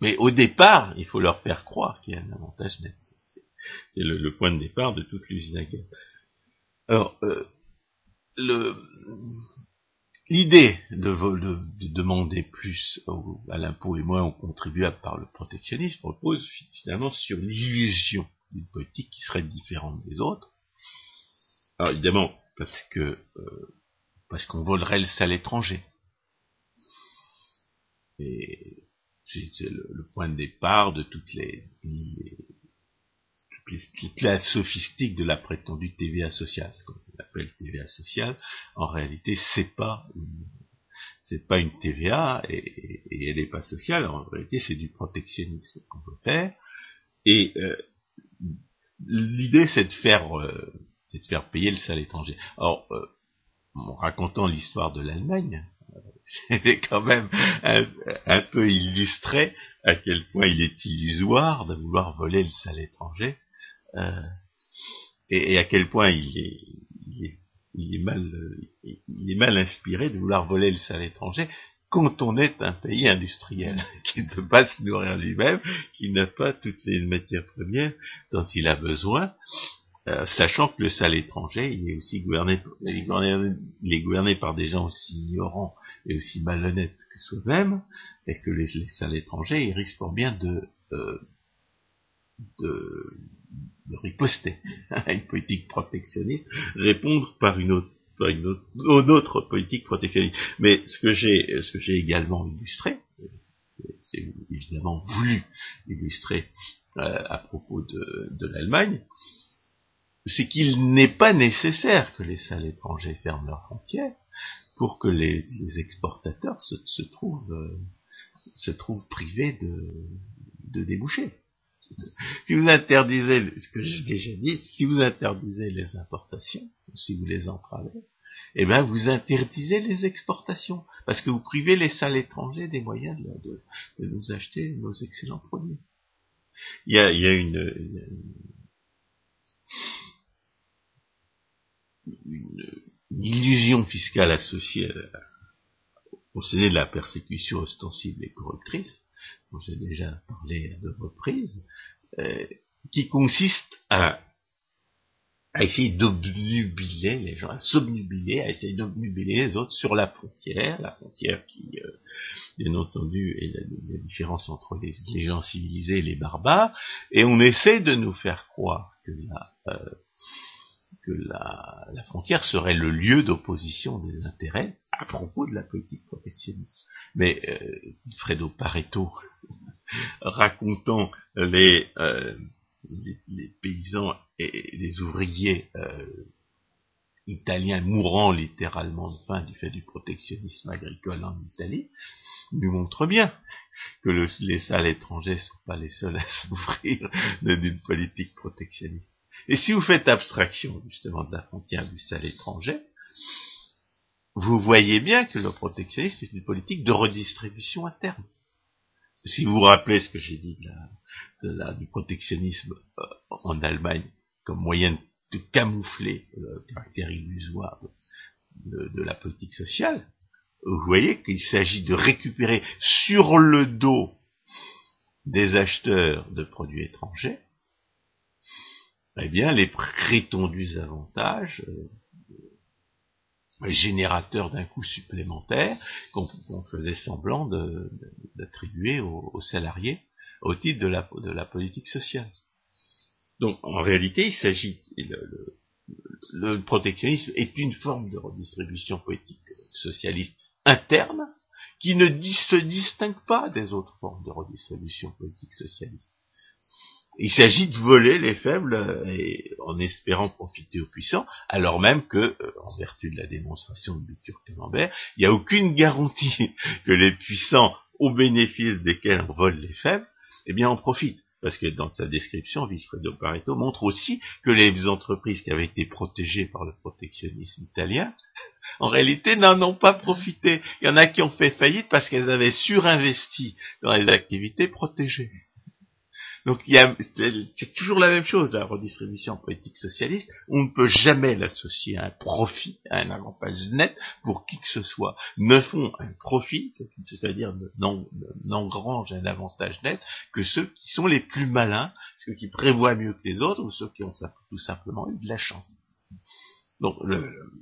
Mais au départ, il faut leur faire croire qu'il y a un avantage net. C'est, c'est le, le point de départ de toute l'usine à guerre. Alors, euh, le, l'idée de, de, de demander plus au, à l'impôt et moins aux contribuables par le protectionnisme repose finalement sur l'illusion d'une politique qui serait différente des autres. Alors évidemment, parce que euh, parce qu'on volerait le sale étranger. Et c'est, c'est le, le point de départ de toutes les, les, toutes les toute la sophistique de la prétendue T V A sociale. Ce qu'on appelle T V A sociale, en réalité, c'est pas une, c'est pas une T V A et, et, et elle n'est pas sociale. En réalité, c'est du protectionnisme qu'on veut faire. Et euh, l'idée, c'est de faire euh, c'est de faire payer le sale étranger. Alors, euh, en racontant l'histoire de l'Allemagne, euh, j'avais quand même un, un peu illustré à quel point il est illusoire de vouloir voler le sale étranger, euh, et, et à quel point il est, il est, il est mal, il est mal inspiré de vouloir voler le sale étranger quand on est un pays industriel, qui ne peut pas se nourrir lui-même, qui n'a pas toutes les matières premières dont il a besoin, sachant que le sale étranger, il est aussi gouverné, il est gouverné, il est gouverné par des gens aussi ignorants et aussi malhonnêtes que soi-même, et que les, les sales étrangers, ils risquent fort bien de, euh, de, de riposter à une politique protectionniste, répondre par une autre, par une autre, une autre politique protectionniste. Mais ce que j'ai, ce que j'ai également illustré, c'est évidemment voulu illustrer euh, à propos de, de l'Allemagne, c'est qu'il n'est pas nécessaire que les sales étrangers ferment leurs frontières pour que les, les exportateurs se, se, trouvent, euh, se trouvent privés de, de débouchés. Si vous interdisez, ce que j'ai déjà dit, si vous interdisez les importations, si vous les entravez, eh bien vous interdisez les exportations, parce que vous privez les sales étrangers des moyens de, de, de nous acheter nos excellents produits. Il y a, il y a une... une Une, une illusion fiscale associée au Sénat de la persécution ostensible et corruptrice, dont j'ai déjà parlé à deux reprises, euh, qui consiste à, à essayer d'obnubiler les gens, à s'obnubiler, à essayer d'obnubiler les autres sur la frontière, la frontière qui, euh, bien entendu, est la, la différence entre les, les gens civilisés et les barbares, et on essaie de nous faire croire que la... Euh, que la, la frontière serait le lieu d'opposition des intérêts à propos de la politique protectionniste. Mais euh, Vilfredo Pareto, racontant les, euh, les, les paysans et les ouvriers euh, italiens mourant littéralement de faim du fait du protectionnisme agricole en Italie, nous montre bien que le, les sales étrangers ne sont pas les seuls à souffrir d'une politique protectionniste. Et si vous faites abstraction, justement, de la frontière du sale étranger, vous voyez bien que le protectionnisme est une politique de redistribution interne. si vous vous rappelez ce que j'ai dit de la, de la, du protectionnisme euh, en Allemagne comme moyen de, de camoufler le caractère illusoire de, de, de la politique sociale, vous voyez qu'il s'agit de récupérer sur le dos des acheteurs de produits étrangers eh bien, les prétendus avantages euh, générateur d'un coût supplémentaire qu'on, qu'on faisait semblant de, de, d'attribuer aux, aux salariés au titre de la, de la politique sociale. Donc, en réalité, il s'agit... Le, le, le protectionnisme est une forme de redistribution politique socialiste interne qui ne dis, se distingue pas des autres formes de redistribution politique socialiste. Il s'agit de voler les faibles et, en espérant profiter aux puissants, alors même que, en vertu de la démonstration de Bitur-Camembert, il n'y a aucune garantie que les puissants, au bénéfice desquels on vole les faibles, eh bien en profitent. Parce que dans sa description, Vilfredo Pareto montre aussi que les entreprises qui avaient été protégées par le protectionnisme italien, en réalité, n'en ont pas profité. Il y en a qui ont fait faillite parce qu'elles avaient surinvesti dans les activités protégées. Donc il y a, c'est toujours la même chose, la redistribution politique socialiste. On ne peut jamais l'associer à un profit, à un avantage net pour qui que ce soit. Ne font un profit, c'est-à-dire n'engrangent un avantage net que ceux qui sont les plus malins, ceux qui prévoient mieux que les autres ou ceux qui ont tout simplement eu de la chance. Donc le, le,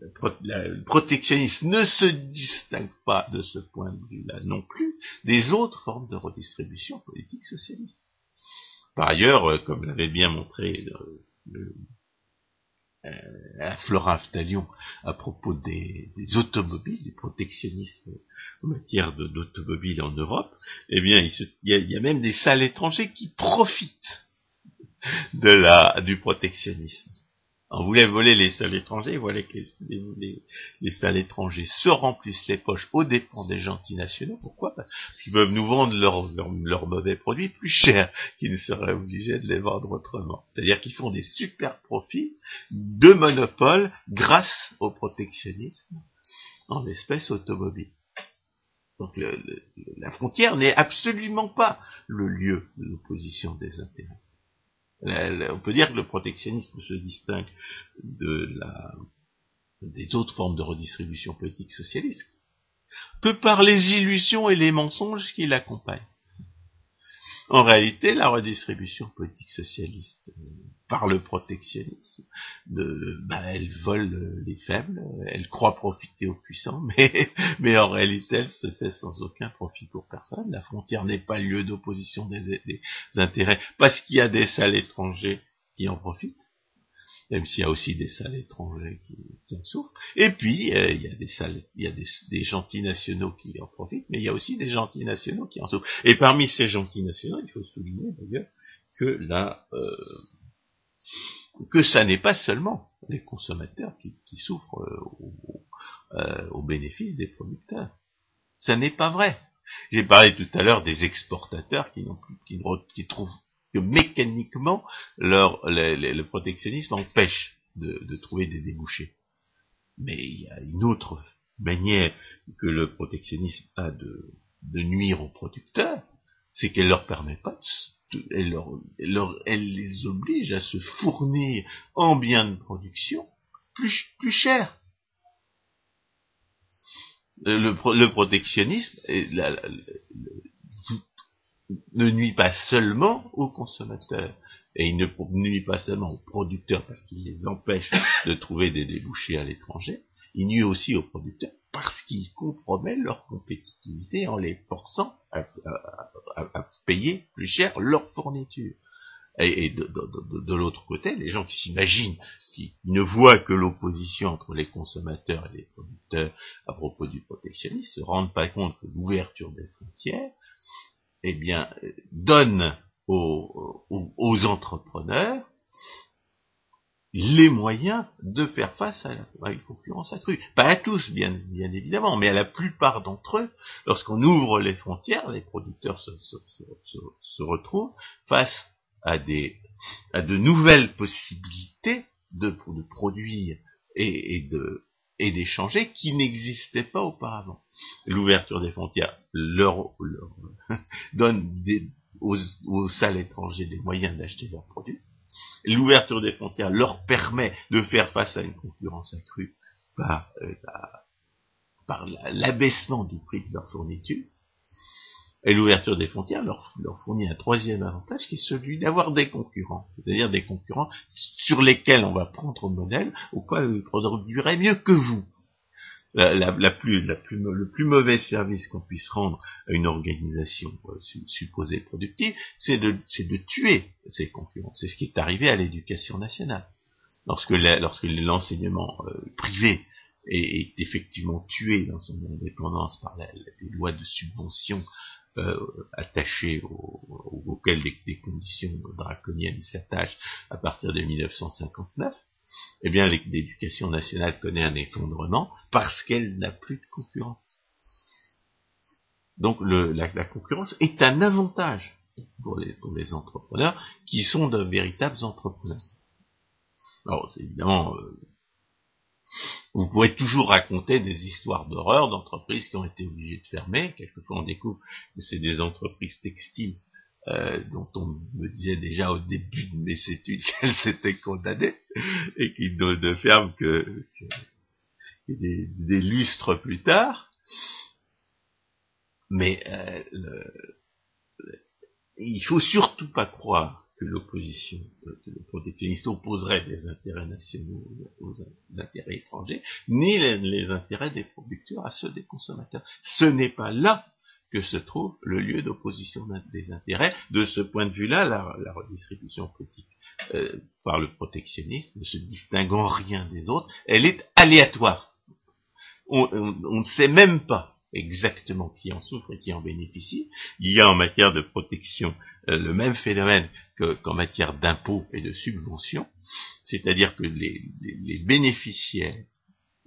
le, le protectionnisme ne se distingue pas de ce point de vue-là non plus des autres formes de redistribution politique socialiste. Par ailleurs, comme l'avait bien montré le, le, euh, Florent Aftalion à propos des, des automobiles, du protectionnisme en matière de, d'automobiles en Europe, eh bien, il, se, il, y a, il y a même des salles étrangères qui profitent de la, du protectionnisme. On voulait voler les salles étrangères, voilà que les, les, les salles étrangères se remplissent les poches aux dépens des gentils nationaux. Pourquoi ? Parce qu'ils veulent nous vendre leurs leur, leur mauvais produits plus chers, qu'ils ne seraient obligés de les vendre autrement. C'est-à-dire qu'ils font des super profits de monopole grâce au protectionnisme, en l'espèce automobile. Donc le, le, la frontière n'est absolument pas le lieu de l'opposition des intérêts. On peut dire que le protectionnisme se distingue de la, des autres formes de redistribution politique socialiste que par les illusions et les mensonges qui l'accompagnent. En réalité, la redistribution politique socialiste par le protectionnisme, de, bah, elle vole les faibles, elle croit profiter aux puissants, mais, mais en réalité, elle se fait sans aucun profit pour personne. La frontière n'est pas lieu d'opposition des, des intérêts, parce qu'il y a des salles étrangers qui en profitent, même s'il y a aussi des salles étrangers qui, qui en souffrent. Et puis, euh, il y a des salles, il y a des, des gentils nationaux qui en profitent, mais il y a aussi des gentils nationaux qui en souffrent. Et parmi ces gentils nationaux, il faut souligner d'ailleurs que la, euh, que ça n'est pas seulement les consommateurs qui, qui souffrent euh, au, euh, au bénéfice des producteurs. Ça n'est pas vrai. J'ai parlé tout à l'heure des exportateurs qui n'ont plus, qui, qui trouvent que mécaniquement, leur, le, le, le protectionnisme empêche de, de trouver des débouchés. Mais il y a une autre manière que le protectionnisme a de, de nuire aux producteurs, c'est qu'elle leur permet pas, de, elle, leur, elle, leur, elle les oblige à se fournir en biens de production plus, plus chers. Le, le protectionnisme, la, la, la, ne nuit pas seulement aux consommateurs, et il ne nuit pas seulement aux producteurs parce qu'il les empêche de trouver des débouchés à l'étranger, il nuit aussi aux producteurs parce qu'il compromet leur compétitivité en les forçant à, à, à, à payer plus cher leur fourniture. Et, et de, de, de, de l'autre côté, les gens qui s'imaginent, qui ne voient que l'opposition entre les consommateurs et les producteurs à propos du protectionnisme, se rendent pas compte que l'ouverture des frontières eh bien, donne aux, aux, aux entrepreneurs les moyens de faire face à, la, à une concurrence accrue. Pas à tous, bien, bien évidemment, mais à la plupart d'entre eux, lorsqu'on ouvre les frontières, les producteurs se, se, se, se, se retrouvent face à, des, à de nouvelles possibilités de, de produire et, et de, et d'échanger qui n'existait pas auparavant. L'ouverture des frontières leur, leur donne des, aux, aux salles étrangères des moyens d'acheter leurs produits. L'ouverture des frontières leur permet de faire face à une concurrence accrue par, euh, par, par l'abaissement du prix de leur fourniture. Et l'ouverture des frontières leur, leur fournit un troisième avantage qui est celui d'avoir des concurrents, c'est-à-dire des concurrents sur lesquels on va prendre modèle, auquel vous produirez mieux que vous. La, la, la plus, la plus, le plus mauvais service qu'on puisse rendre à une organisation euh, supposée productive, c'est de, c'est de tuer ses concurrents. C'est ce qui est arrivé à l'éducation nationale. Lorsque, la, lorsque l'enseignement euh, privé est, est effectivement tué dans son indépendance par la, les lois de subvention Euh, attachés au, auxquels des, des conditions draconiennes s'attachent à partir de mille neuf cent cinquante-neuf, eh bien l'éducation nationale connaît un effondrement parce qu'elle n'a plus de concurrence. Donc le, la, la concurrence est un avantage pour les, pour les entrepreneurs qui sont de véritables entrepreneurs. Alors c'est évidemment... Euh, Vous pouvez toujours raconter des histoires d'horreur d'entreprises qui ont été obligées de fermer. Quelquefois, on découvre que c'est des entreprises textiles euh, dont on me disait déjà au début de mes études qu'elles s'étaient condamnées et qui ne, ne ferment que, que, que des, des lustres plus tard. Mais euh, le, le, il faut surtout pas croire que l'opposition, que le protectionnisme opposerait des intérêts nationaux aux intérêts étrangers, ni les, les intérêts des producteurs à ceux des consommateurs. Ce n'est pas là que se trouve le lieu d'opposition des intérêts. De ce point de vue-là, la, la redistribution politique euh, par le protectionnisme ne se distingue en rien des autres. Elle est aléatoire. On, on, on ne sait même pas exactement qui en souffre et qui en bénéficie. Il y a en matière de protection euh, le même phénomène que, qu'en matière d'impôts et de subventions, c'est-à-dire que les, les, les bénéficiaires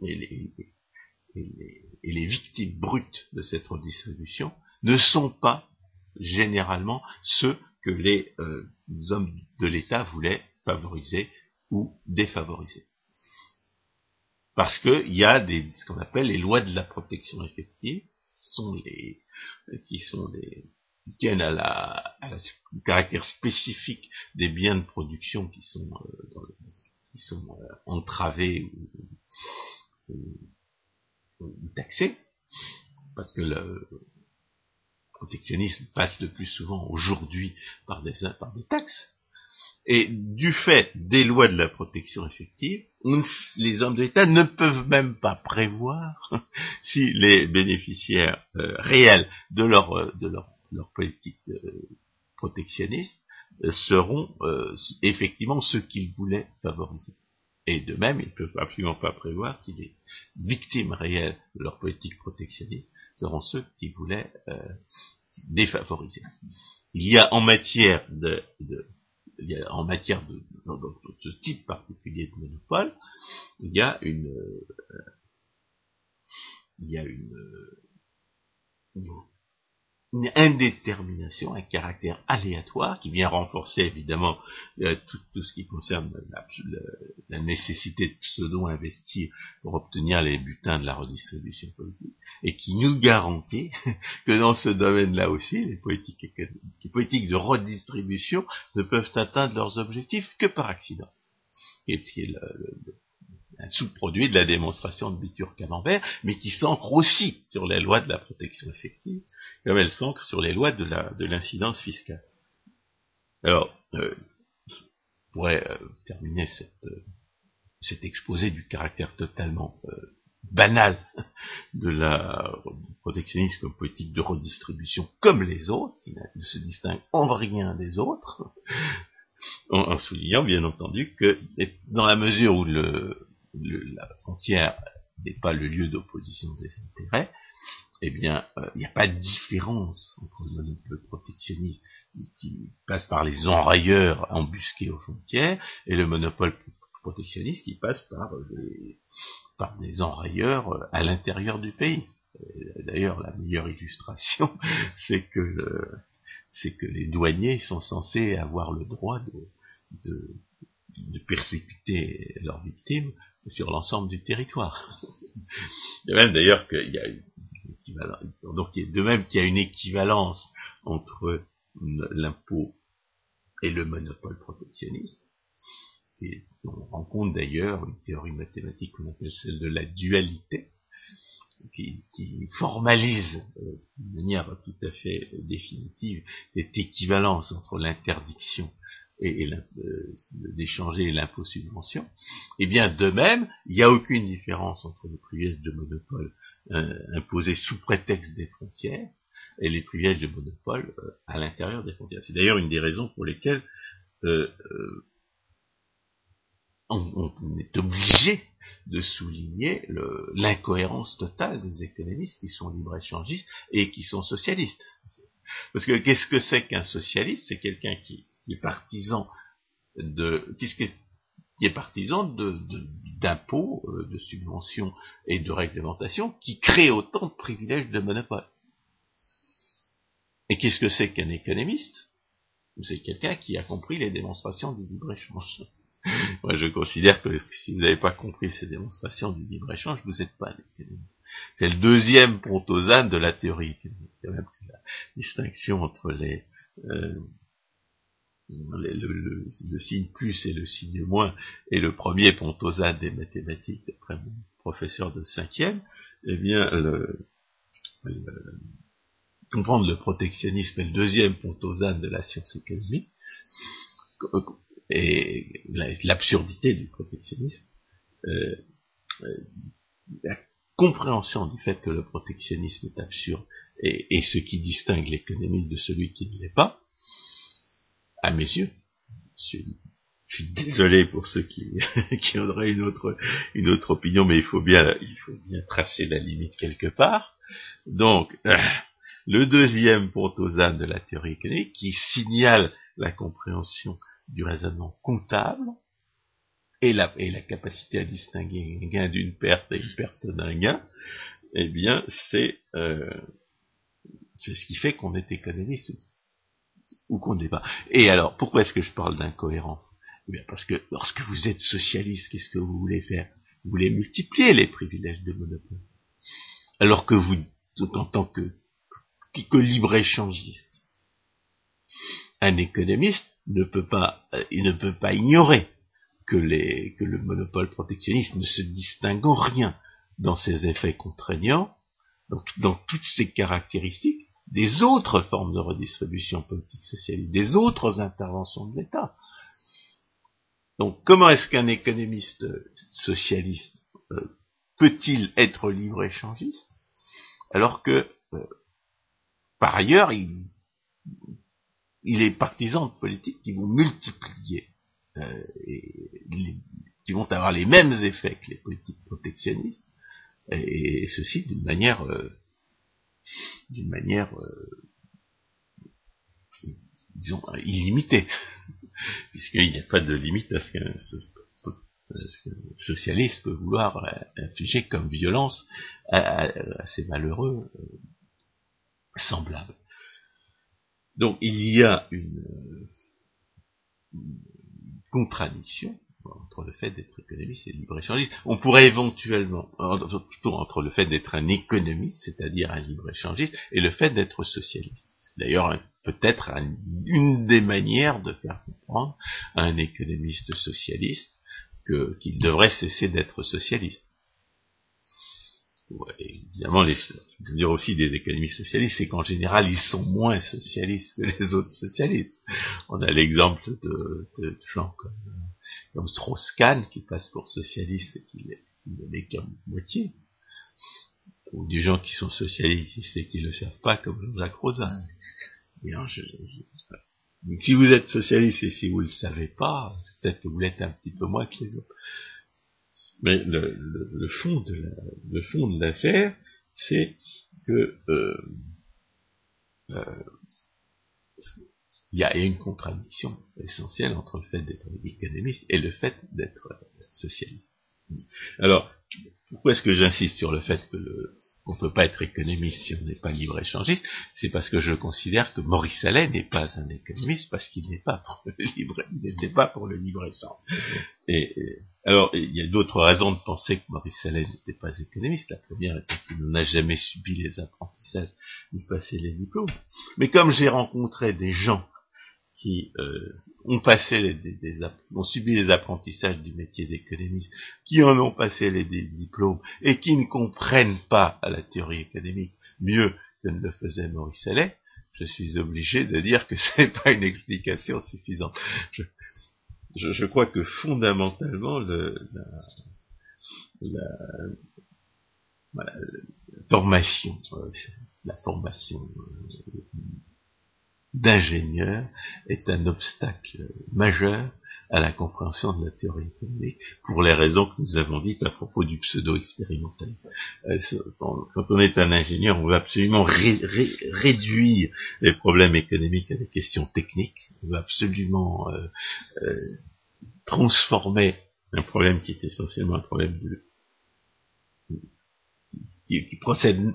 et les, et, les, et les victimes brutes de cette redistribution ne sont pas généralement ceux que les, euh, les hommes de l'État voulaient favoriser ou défavoriser. Parce qu'il y a des, ce qu'on appelle les lois de la protection effective, qui sont les, qui sont les, qui tiennent à la, à la, au caractère spécifique des biens de production qui sont, euh, dans le, qui sont euh, entravés ou, ou, ou taxés, parce que le protectionnisme passe le plus souvent aujourd'hui par des, par des taxes. Et du fait des lois de la protection effective, on, les hommes de l'État ne peuvent même pas prévoir si les bénéficiaires euh, réels de leur, euh, de leur, leur politique euh, protectionniste euh, seront euh, effectivement ceux qu'ils voulaient favoriser. Et de même, ils ne peuvent absolument pas prévoir si les victimes réelles de leur politique protectionniste seront ceux qu'ils voulaient euh, défavoriser. Il y a en matière de... de Il y a, en matière de, de, de, de ce type particulier de monopole, il y a une, euh, il y a une, une, une indétermination, un caractère aléatoire qui vient renforcer évidemment euh, tout, tout ce qui concerne la, la, la nécessité de pseudo-investir pour obtenir les butins de la redistribution politique et qui nous garantit que dans ce domaine-là aussi, les politiques économiques, les politiques de redistribution ne peuvent atteindre leurs objectifs que par accident. Et puis le, le, un sous-produit de la démonstration de Bitur-Camembert, mais qui s'ancre aussi sur les lois de la protection effective, comme elle s'ancre sur les lois de, la, de l'incidence fiscale. Alors, euh, je pourrais euh, terminer cette, euh, cet exposé du caractère totalement euh, banal de la protectionnisme comme politique de redistribution comme les autres, qui ne se distingue en rien des autres, en, en soulignant bien entendu que dans la mesure où le Le, la frontière n'est pas le lieu d'opposition des intérêts, eh bien, il euh, n'y a pas de différence entre le, le protectionnisme qui passe par les enrailleurs embusqués aux frontières et le monopole protectionniste qui passe par, les, par des enrailleurs à l'intérieur du pays. Et d'ailleurs, la meilleure illustration, c'est que, le, c'est que les douaniers sont censés avoir le droit de, de, de persécuter leurs victimes sur l'ensemble du territoire. De même d'ailleurs qu'il y a une équivalence, donc de même qu'il y a une équivalence entre l'impôt et le monopole protectionniste, et on rencontre d'ailleurs une théorie mathématique qu'on appelle celle de la dualité, qui, qui formalise euh, de manière tout à fait définitive cette équivalence entre l'interdiction et, et euh, d'échanger et l'impôt-subvention. Et bien de même, il n'y a aucune différence entre les privilèges de monopole euh, imposés sous prétexte des frontières et les privilèges de monopole euh, à l'intérieur des frontières. C'est d'ailleurs une des raisons pour lesquelles euh, euh, on, on est obligé de souligner le, l'incohérence totale des économistes qui sont libre-échangistes et qui sont socialistes. Parce que qu'est-ce que c'est qu'un socialiste? C'est quelqu'un qui, qui est partisan de, qu'est-ce que, qui est partisan de, de, d'impôts, de subventions et de réglementations qui créent autant de privilèges de monopole. Et qu'est-ce que c'est qu'un économiste? C'est quelqu'un qui a compris les démonstrations du libre-échange. Moi, je considère que si vous n'avez pas compris ces démonstrations du libre-échange, vous n'êtes pas un économiste. C'est le deuxième prototype de la théorie économique, quand même, la distinction entre les, euh, les le, le, le signe plus et le signe moins, et le premier prototype des mathématiques, d'après mon professeur de cinquième, eh bien, le, le, comprendre le protectionnisme est le deuxième prototype de la science économique, et l'absurdité du protectionnisme, euh, euh, la compréhension du fait que le protectionnisme est absurde et, et ce qui distingue l'économie de celui qui ne l'est pas, à mes yeux, je, je suis désolé pour ceux qui, qui auraient une autre, une autre opinion, mais il faut bien, il faut bien tracer la limite quelque part. Donc, euh, le deuxième prototype de la théorie économique qui signale la compréhension du raisonnement comptable et la, et la capacité à distinguer un gain d'une perte et une perte d'un gain, eh bien, c'est, euh, c'est ce qui fait qu'on est économiste ou qu'on ne l'est pas. Et alors, pourquoi est-ce que je parle d'incohérence? Eh bien, parce que lorsque vous êtes socialiste, qu'est-ce que vous voulez faire? Vous voulez multiplier les privilèges de monopole. Alors que vous, en tant que, que libre-échangiste, un économiste, ne peut pas, il ne peut pas ignorer que les, que le monopole protectionniste ne se distingue en rien dans ses effets contraignants, dans, dans toutes ses caractéristiques, des autres formes de redistribution politique socialiste, des autres interventions de l'État. Donc, comment est-ce qu'un économiste socialiste euh, peut-il être libre-échangiste, alors que, euh, par ailleurs, il Il est partisan de politiques qui vont multiplier, euh, et les, qui vont avoir les mêmes effets que les politiques protectionnistes, et, et ceci d'une manière, euh, d'une manière, euh, disons, illimitée, puisqu'il n'y a pas de limite à ce qu'un, à ce qu'un socialiste peut vouloir infliger comme violence à, à, à ces malheureux euh, semblables. Donc il y a une, une contradiction entre le fait d'être économiste et libre-échangiste. On pourrait éventuellement, plutôt entre le fait d'être un économiste, c'est-à-dire un libre-échangiste, et le fait d'être socialiste. D'ailleurs, peut-être une des manières de faire comprendre à un économiste socialiste que, qu'il devrait cesser d'être socialiste. Ouais, évidemment, les, je veux dire aussi des économistes socialistes, c'est qu'en général, ils sont moins socialistes que les autres socialistes. On a l'exemple de, de, de gens comme, comme Strauss-Kahn, qui passe pour socialiste et qui, qui ne l'est qu'à moitié. Ou des gens qui sont socialistes et qui ne le savent pas, comme Jacques Rueff. Donc, si vous êtes socialiste et si vous ne le savez pas, c'est peut-être que vous l'êtes un petit peu moins que les autres. Mais le, le, le fond de la, le fond de l'affaire, c'est que euh, euh, y a une contradiction essentielle entre le fait d'être économiste et le fait d'être socialiste. Alors, pourquoi est-ce que j'insiste sur le fait que le, on ne peut pas être économiste si on n'est pas libre-échangiste, c'est parce que je considère que Maurice Allais n'est pas un économiste, parce qu'il n'est pas pour le libre, il n'était pas pour le libre-échange. Et, alors, il y a d'autres raisons de penser que Maurice Allais n'était pas économiste. La première étant qu'il n'a jamais subi les apprentissages ni passé les diplômes. Mais comme j'ai rencontré des gens qui euh, ont passé les, des, des, ont subi des apprentissages du métier d'économiste, qui en ont passé les des diplômes et qui ne comprennent pas à la théorie économique mieux que ne le faisait Maurice Allais, je suis obligé de dire que c'est pas une explication suffisante. Je, je, je crois que fondamentalement le, la, la, voilà, la formation, euh, la formation euh, d'ingénieur est un obstacle majeur à la compréhension de la théorie économique pour les raisons que nous avons dites à propos du pseudo-expérimentalisme. Quand on est un ingénieur, on veut absolument ré- ré- réduire les problèmes économiques à des questions techniques, on veut absolument euh, euh, transformer un problème qui est essentiellement un problème de... qui, qui procède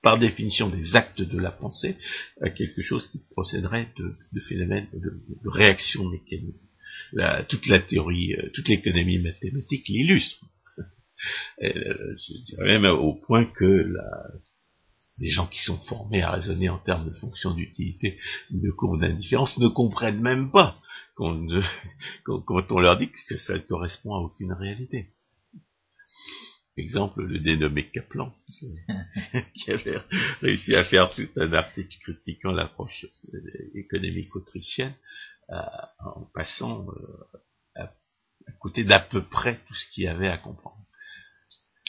par définition des actes de la pensée, à quelque chose qui procéderait de, de phénomènes de, de réaction mécanique. La, toute la théorie, euh, toute l'économie mathématique l'illustre. Et, euh, je dirais même au point que la, les gens qui sont formés à raisonner en termes de fonction d'utilité ou de courbe d'indifférence ne comprennent même pas quand, euh, quand, quand on leur dit que ça ne correspond à aucune réalité. Exemple, le dénommé Kaplan, qui avait réussi à faire tout un article critiquant l'approche économique autrichienne, à, en passant euh, à, à côté d'à peu près tout ce qu'il y avait à comprendre.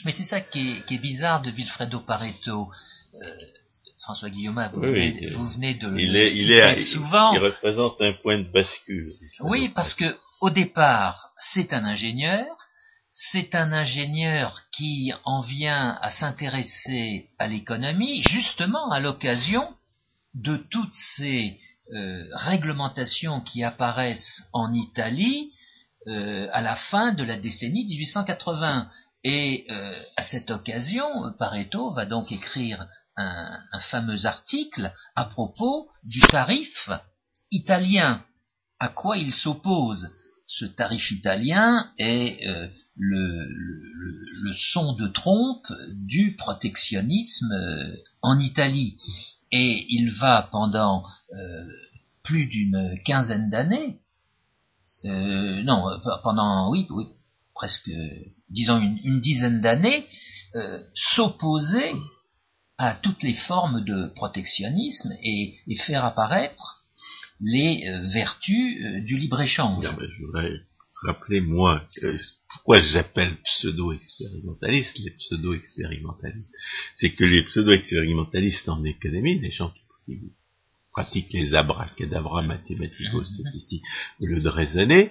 Mais c'est ça qui est, qui est bizarre de Vilfredo Pareto. Euh, François Guillaumat, vous, oui, venez, vous venez de il le est, citer il est, souvent. Il, il représente un point de bascule. Oui, parce que au départ, c'est un ingénieur. C'est un ingénieur qui en vient à s'intéresser à l'économie, justement à l'occasion de toutes ces euh, réglementations qui apparaissent en Italie euh, à la fin de la décennie dix-huit cent quatre-vingts. Et euh, à cette occasion, Pareto va donc écrire un, un fameux article à propos du tarif italien. À quoi il s'oppose? Ce tarif italien est... Euh, Le, le, le son de trompe du protectionnisme euh, en Italie. Et il va pendant euh, plus d'une quinzaine d'années, euh, non, pendant, oui, oui presque, disons une, une dizaine d'années, euh, s'opposer à toutes les formes de protectionnisme et, et faire apparaître les euh, vertus euh, du libre-échange. Non, mais je voudrais rappeler, moi, euh, pourquoi j'appelle pseudo-expérimentalistes les pseudo-expérimentalistes. C'est que les pseudo-expérimentalistes en économie, les gens qui, qui pratiquent les abracadabras mathématico-statistiques au lieu de raisonner,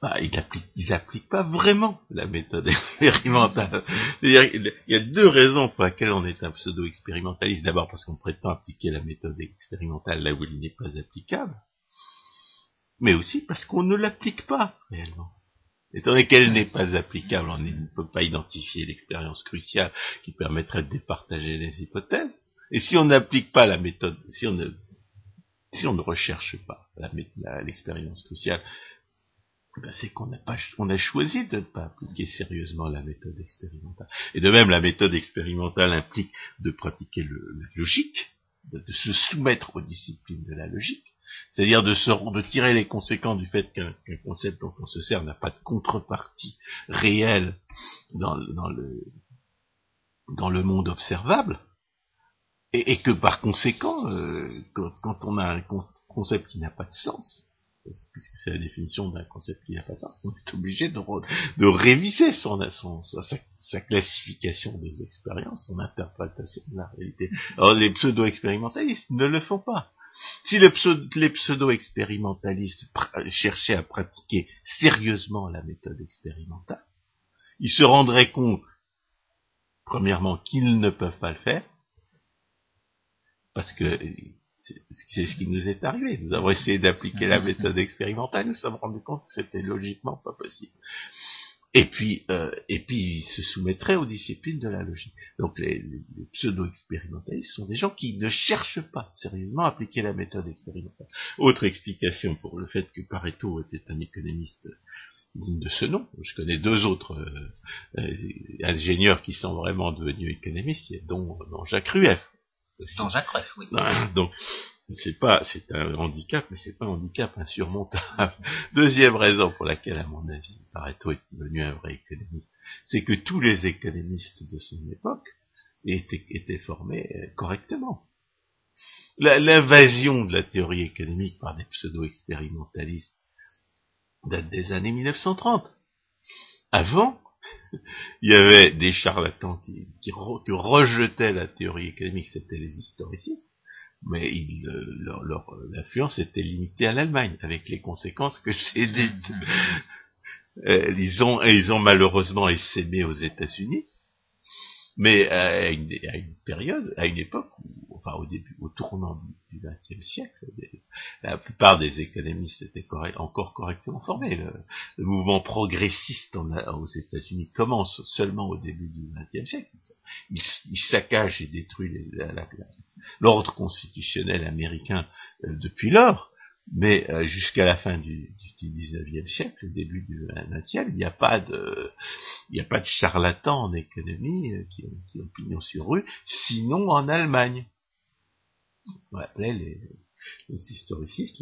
bah, ils n'appliquent ils appliquent pas vraiment la méthode expérimentale. C'est-à-dire qu'il y a deux raisons pour lesquelles on est un pseudo-expérimentaliste. D'abord parce qu'on prétend appliquer la méthode expérimentale là où elle n'est pas applicable, mais aussi parce qu'on ne l'applique pas réellement. Étant donné qu'elle n'est pas applicable, on ne peut pas identifier l'expérience cruciale qui permettrait de départager les hypothèses. Et si on n'applique pas la méthode, si on ne, si on ne recherche pas la, la, l'expérience cruciale, ben c'est qu'on n'a pas, on a choisi de ne pas appliquer sérieusement la méthode expérimentale. Et de même, la méthode expérimentale implique de pratiquer le, la logique, de, de se soumettre aux disciplines de la logique. C'est-à-dire de, se, de tirer les conséquences du fait qu'un, qu'un concept dont on se sert n'a pas de contrepartie réelle dans, dans, le, dans le monde observable, et, et que par conséquent, euh, quand, quand on a un concept qui n'a pas de sens, puisque c'est la définition d'un concept qui n'a pas de sens, on est obligé de, de réviser son, son, sa, sa classification des expériences, son interprétation de la réalité. Alors les pseudo-expérimentalistes ne le font pas. Si les pseudo-expérimentalistes pr- cherchaient à pratiquer sérieusement la méthode expérimentale, ils se rendraient compte, premièrement, qu'ils ne peuvent pas le faire, parce que c'est, c'est ce qui nous est arrivé. Nous avons essayé d'appliquer la méthode expérimentale, nous nous sommes rendus compte que c'était logiquement pas possible. Et puis, euh, et puis, ils se soumettraient aux disciplines de la logique. Donc, les, les, les pseudo-expérimentalistes sont des gens qui ne cherchent pas sérieusement à appliquer la méthode expérimentale. Autre explication pour le fait que Pareto était un économiste digne de ce nom. Je connais deux autres euh, euh, ingénieurs qui sont vraiment devenus économistes, dont, dont Jacques Rueff. Sans Jacques Rueff, oui. Donc, c'est pas, c'est un handicap, mais c'est pas un handicap insurmontable. Deuxième raison pour laquelle, à mon avis, Pareto est devenu un vrai économiste, c'est que tous les économistes de son époque étaient, étaient formés correctement. La, l'invasion de la théorie économique par des pseudo-expérimentalistes date des années mille neuf cent trente. Avant, il y avait des charlatans qui, qui, re, qui rejetaient la théorie économique, c'était les historicistes, mais ils, leur, leur, l'influence était limitée à l'Allemagne, avec les conséquences que j'ai dites. Ils ont, ils ont malheureusement essaimé aux États-Unis, mais à une, à une période, à une époque, où, enfin au début, au tournant du vingtième siècle, la plupart des économistes étaient correct, encore correctement formés. Le, le mouvement progressiste en, aux États-Unis commence seulement au début du vingtième siècle. Il, il saccage et détruit les, la, la, l'ordre constitutionnel américain euh, depuis lors, mais euh, jusqu'à la fin du, du dix-neuvième siècle, au début du vingtième, il n'y a pas de, il n'y a pas de charlatans en économie euh, qui, qui ont pignon sur rue, sinon en Allemagne. On appelait les, les historicistes,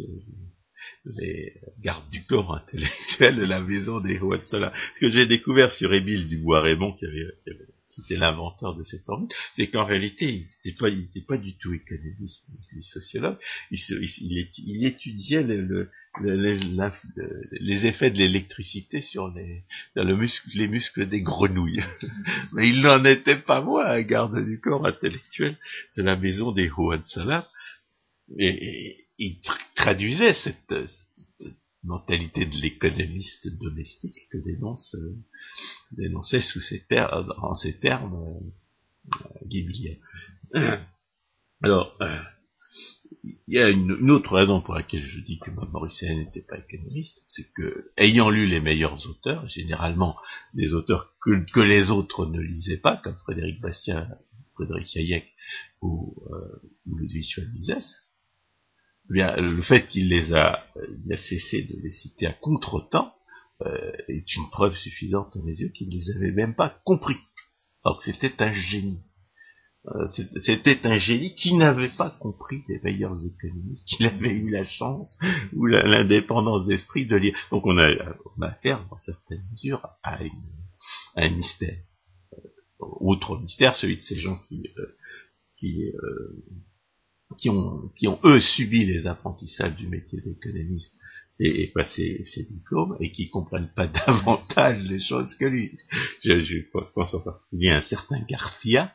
les, les gardes du corps intellectuel de la maison des Hohenzollern. Ce que j'ai découvert sur Émile Du Bois-Reymond, qui avait, qui avait qui était l'inventeur de cette formule, c'est qu'en réalité, il n'était pas, il n'était pas du tout économiste, il était sociologue, il, se, il, il étudiait le, le, le, les, les effets de l'électricité sur les, sur le muscle, les muscles des grenouilles. Mais il n'en était pas moins un garde du corps intellectuel de la maison des Hohenzollern, et, et il tra- traduisait cette, cette mentalité de l'économiste domestique que dénonce, euh, dénonçait sous ces termes, en ces termes, euh, Guy Billet. Alors, euh, il y a une, une autre raison pour laquelle je dis que Maurice Allais n'était pas économiste, c'est que, ayant lu les meilleurs auteurs, généralement des auteurs que, que les autres ne lisaient pas, comme Frédéric Bastiat, Frédéric Hayek ou, euh, ou Ludwig von Mises, eh bien, le fait qu'il les a, il a cessé de les citer à contre-temps euh, est une preuve suffisante à mes yeux qu'il ne les avait même pas compris. Alors que c'était un génie. Euh, c'était, c'était un génie qui n'avait pas compris les meilleurs économistes, qu'il avait eu la chance ou la, l'indépendance d'esprit de lire. Donc on a, on a affaire, dans certaines mesures, à, une, à un mystère. Euh, autre mystère, celui de ces gens qui... Euh, qui euh, qui ont, qui ont eux subi les apprentissages du métier d'économiste et, et passé ses diplômes et qui comprennent pas davantage les choses que lui. Je, je pense en particulier à un certain Cartier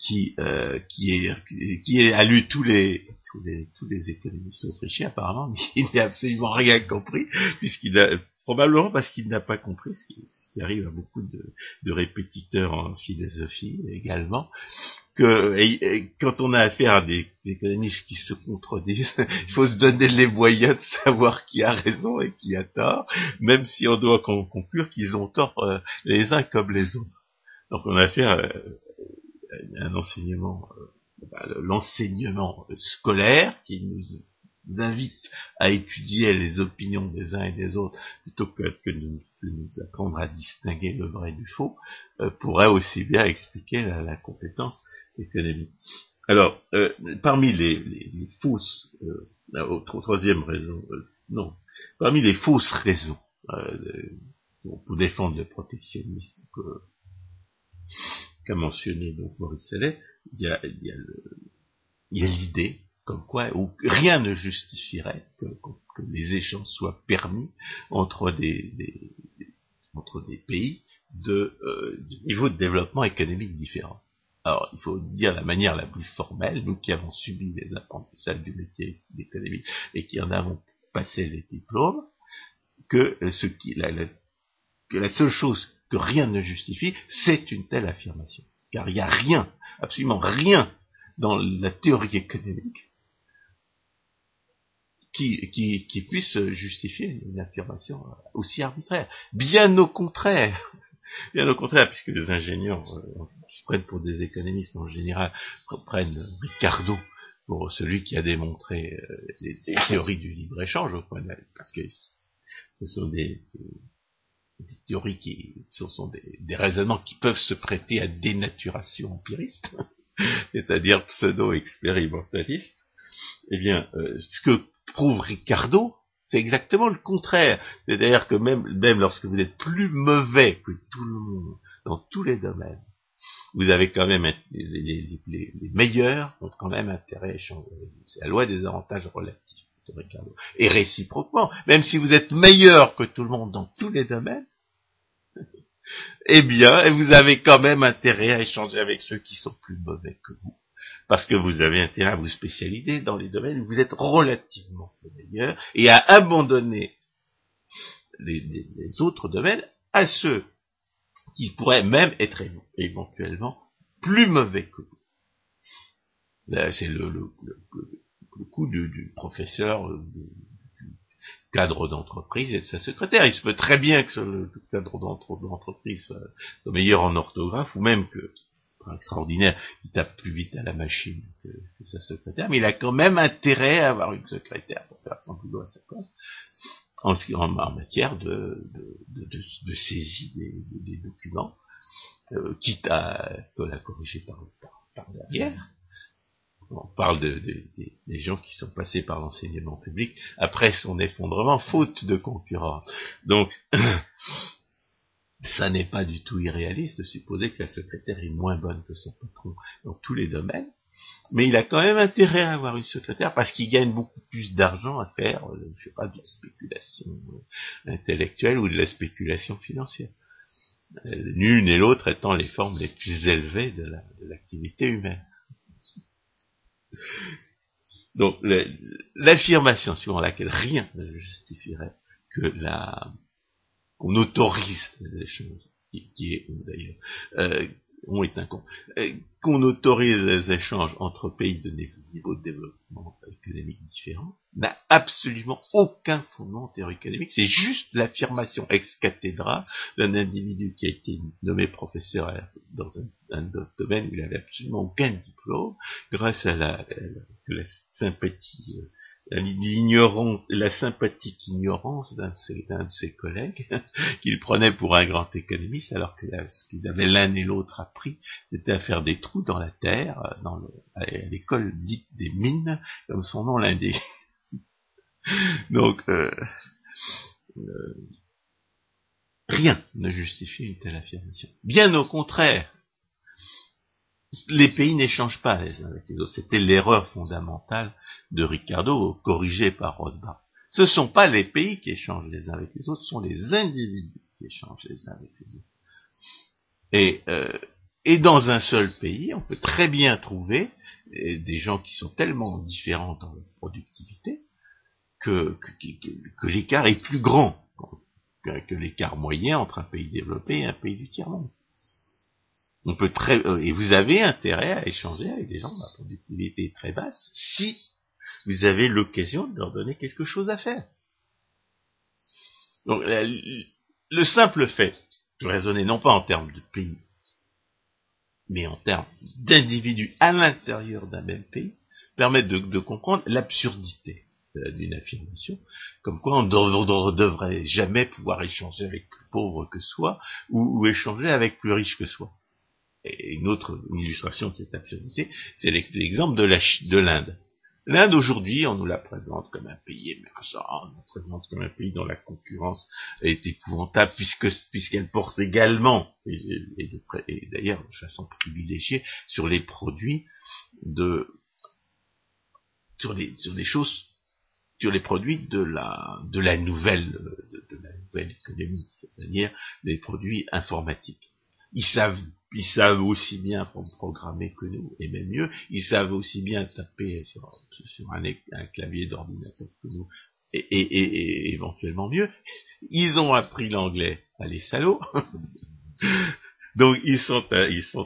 qui, euh, qui est, qui est, a lu tous les, tous les, tous les économistes autrichiens apparemment, mais il n'a absolument rien compris puisqu'il a, probablement parce qu'il n'a pas compris ce qui, ce qui arrive à beaucoup de, de répétiteurs en philosophie également, que et, et quand on a affaire à des, des économistes qui se contredisent, il faut se donner les moyens de savoir qui a raison et qui a tort, même si on doit conclure qu'ils ont tort euh, les uns comme les autres. Donc on a affaire à un enseignement, euh, l'enseignement scolaire qui nous invite à étudier les opinions des uns et des autres, plutôt que, que de, de nous apprendre à distinguer le vrai du faux, euh, pourrait aussi bien expliquer la, la compétence économique. Alors, euh, parmi les, les, les fausses, euh, la autre, troisième raison, euh, non, parmi les fausses raisons euh, pour, pour défendre le protectionnisme que, qu'a mentionné donc Maurice Allais, il y a, il y a, le, il y a l'idée comme quoi, où rien ne justifierait que, que, que les échanges soient permis entre des, des, des entre des pays de, euh, de niveaux de développement économique différents. Alors, il faut dire la manière la plus formelle, nous qui avons subi les apprentissages du métier d'économie et qui en avons passé les diplômes, que ce qui, la, la, que la seule chose que rien ne justifie, c'est une telle affirmation. Car il n'y a rien, absolument rien, dans la théorie économique, qui, qui, qui puisse justifier une affirmation aussi arbitraire. Bien au contraire, bien au contraire, puisque les ingénieurs euh, qui prennent pour des économistes en général prennent Ricardo pour celui qui a démontré euh, les, les théories du libre-échange, parce que ce sont des, des théories qui ce sont des, des raisonnements qui peuvent se prêter à dénaturation empiriste, c'est-à-dire pseudo-expérimentaliste. Eh bien, euh, ce que prouve Ricardo, c'est exactement le contraire. C'est-à-dire que même, même lorsque vous êtes plus mauvais que tout le monde, dans tous les domaines, vous avez quand même, les, les, les, les meilleurs ont quand même intérêt à échanger. C'est la loi des avantages relatifs de Ricardo. Et réciproquement, même si vous êtes meilleur que tout le monde dans tous les domaines, eh bien, vous avez quand même intérêt à échanger avec ceux qui sont plus mauvais que vous. Parce que vous avez intérêt à vous spécialiser dans les domaines où vous êtes relativement les meilleurs et à abandonner les, les, les autres domaines à ceux qui pourraient même être éventuellement plus mauvais que vous. Là, c'est le, le, le, le coup du, du professeur, du, du cadre d'entreprise et de sa secrétaire. Il se peut très bien que le cadre d'entreprise soit, soit meilleur en orthographe ou même que... extraordinaire, il tape plus vite à la machine que, que sa secrétaire, mais il a quand même intérêt à avoir une secrétaire pour faire son boulot à sa place, en, en, en matière de, de, de, de, de saisie des, des documents, euh, quitte à la corriger par, par, par derrière. On parle de, de, de, des gens qui sont passés par l'enseignement public après son effondrement, faute de concurrents. Donc, ça n'est pas du tout irréaliste de supposer que la secrétaire est moins bonne que son patron dans tous les domaines, mais il a quand même intérêt à avoir une secrétaire parce qu'il gagne beaucoup plus d'argent à faire, je sais pas, de la spéculation intellectuelle ou de la spéculation financière. L'une et l'autre étant les formes les plus élevées de la, de l'activité humaine. Donc, le, l'affirmation suivant laquelle rien ne justifierait que la... qu'on autorise les échanges, qui, qui est d'ailleurs, euh, on est un con, euh, qu'on autorise les échanges entre pays de niveaux de développement économique différents, n'a absolument aucun fondement en théorie économique. C'est juste l'affirmation ex cathedra d'un individu qui a été nommé professeur dans un, un autre domaine où il n'avait absolument aucun diplôme, grâce à la, à la, la sympathie... Euh, la sympathique ignorance d'un de ses, d'un de ses collègues, qu'il prenait pour un grand économiste, alors que là, ce qu'ils avaient l'un et l'autre appris, c'était à faire des trous dans la terre, dans le, à l'école dite des mines, comme son nom l'indique. Donc, euh, euh, rien ne justifie une telle affirmation. Bien au contraire, les pays n'échangent pas les uns avec les autres. C'était l'erreur fondamentale de Ricardo, corrigée par Rothbard. Ce ne sont pas les pays qui échangent les uns avec les autres, ce sont les individus qui échangent les uns avec les autres. Et, euh, et dans un seul pays, on peut très bien trouver des gens qui sont tellement différents dans leur productivité que, que, que, que l'écart est plus grand que, que l'écart moyen entre un pays développé et un pays du tiers-monde. On peut très, euh, et vous avez intérêt à échanger avec des gens dont la productivité est très basse si vous avez l'occasion de leur donner quelque chose à faire. Donc, la, le simple fait de raisonner non pas en termes de pays, mais en termes d'individus à l'intérieur d'un même pays, permet de, de comprendre l'absurdité d'une affirmation, comme quoi on ne devrait jamais pouvoir échanger avec plus pauvre que soi ou, ou échanger avec plus riche que soi. Et une autre illustration de cette absurdité, c'est l'exemple de, la Chine, de l'Inde. L'Inde, aujourd'hui, on nous la présente comme un pays émergent, on nous présente comme un pays dont la concurrence est épouvantable, puisque, puisqu'elle porte également, et, et, de, et d'ailleurs de façon privilégiée, sur les produits de, sur des, sur des choses, sur les produits de la, de la nouvelle, de, de la nouvelle économie, c'est-à-dire des produits informatiques. Ils savent Ils savent aussi bien programmer que nous, et même mieux, ils savent aussi bien taper sur, sur un, un clavier d'ordinateur que nous, et, et, et, et éventuellement mieux. Ils ont appris l'anglais à les salauds, donc ils sont, ils sont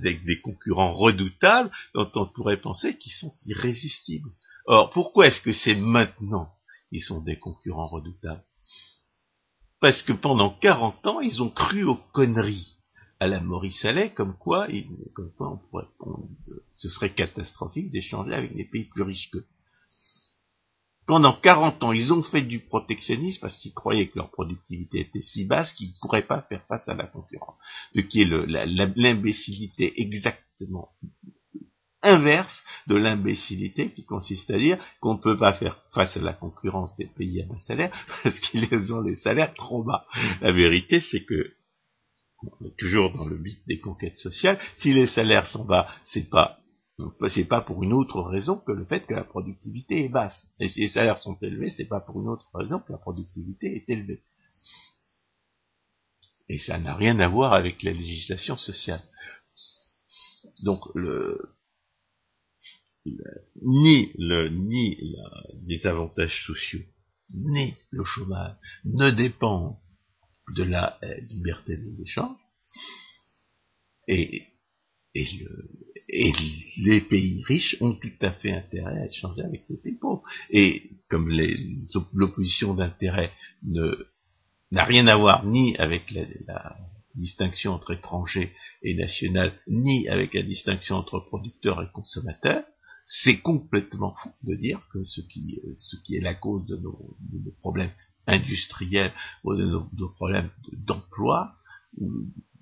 des, des concurrents redoutables dont on pourrait penser qu'ils sont irrésistibles. Or, pourquoi est-ce que c'est maintenant qu'ils sont des concurrents redoutables? Parce que pendant quarante ans, ils ont cru aux conneries, à la Maurice Allais, comme quoi, et, comme quoi on pourrait, on, ce serait catastrophique d'échanger avec des pays plus riches qu'eux. Pendant quarante ans, ils ont fait du protectionnisme parce qu'ils croyaient que leur productivité était si basse qu'ils ne pourraient pas faire face à la concurrence. Ce qui est le, la, la, l'imbécilité exactement inverse de l'imbécilité qui consiste à dire qu'on ne peut pas faire face à la concurrence des pays à bas salaire parce qu'ils ont des salaires trop bas. La vérité, c'est que, on est toujours dans le mythe des conquêtes sociales, si les salaires sont bas, c'est pas c'est pas pour une autre raison que le fait que la productivité est basse. Et si les salaires sont élevés, c'est pas pour une autre raison que la productivité est élevée. Et ça n'a rien à voir avec la législation sociale. Donc, le, le ni le, ni la, les avantages sociaux, ni le chômage ne dépendent de la euh, liberté des échanges. Et, Et, le, et les pays riches ont tout à fait intérêt à échanger avec les pays pauvres. Et comme les, l'opposition d'intérêt ne, n'a rien à voir ni avec la, la distinction entre étrangers et national, ni avec la distinction entre producteurs et consommateurs, c'est complètement fou de dire que ce qui, ce qui est la cause de nos, de nos problèmes industriels ou de nos, de nos problèmes d'emploi, ou,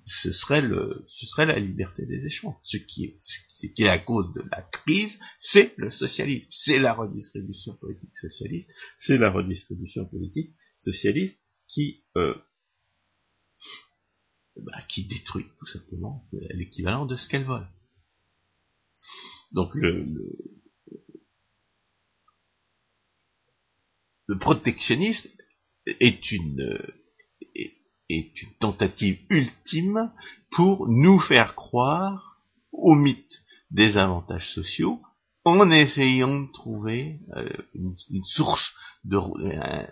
ce serait le, ce serait la liberté des échanges. Ce qui est, ce qui est la cause de la crise, c'est le socialisme, c'est la redistribution politique socialiste, c'est la redistribution politique socialiste qui, euh, bah, qui détruit tout simplement l'équivalent de ce qu'elle vole. Donc le, le, le protectionnisme est une, euh, est, est une tentative ultime pour nous faire croire au mythe des avantages sociaux en essayant de trouver euh, une, une source, de, un,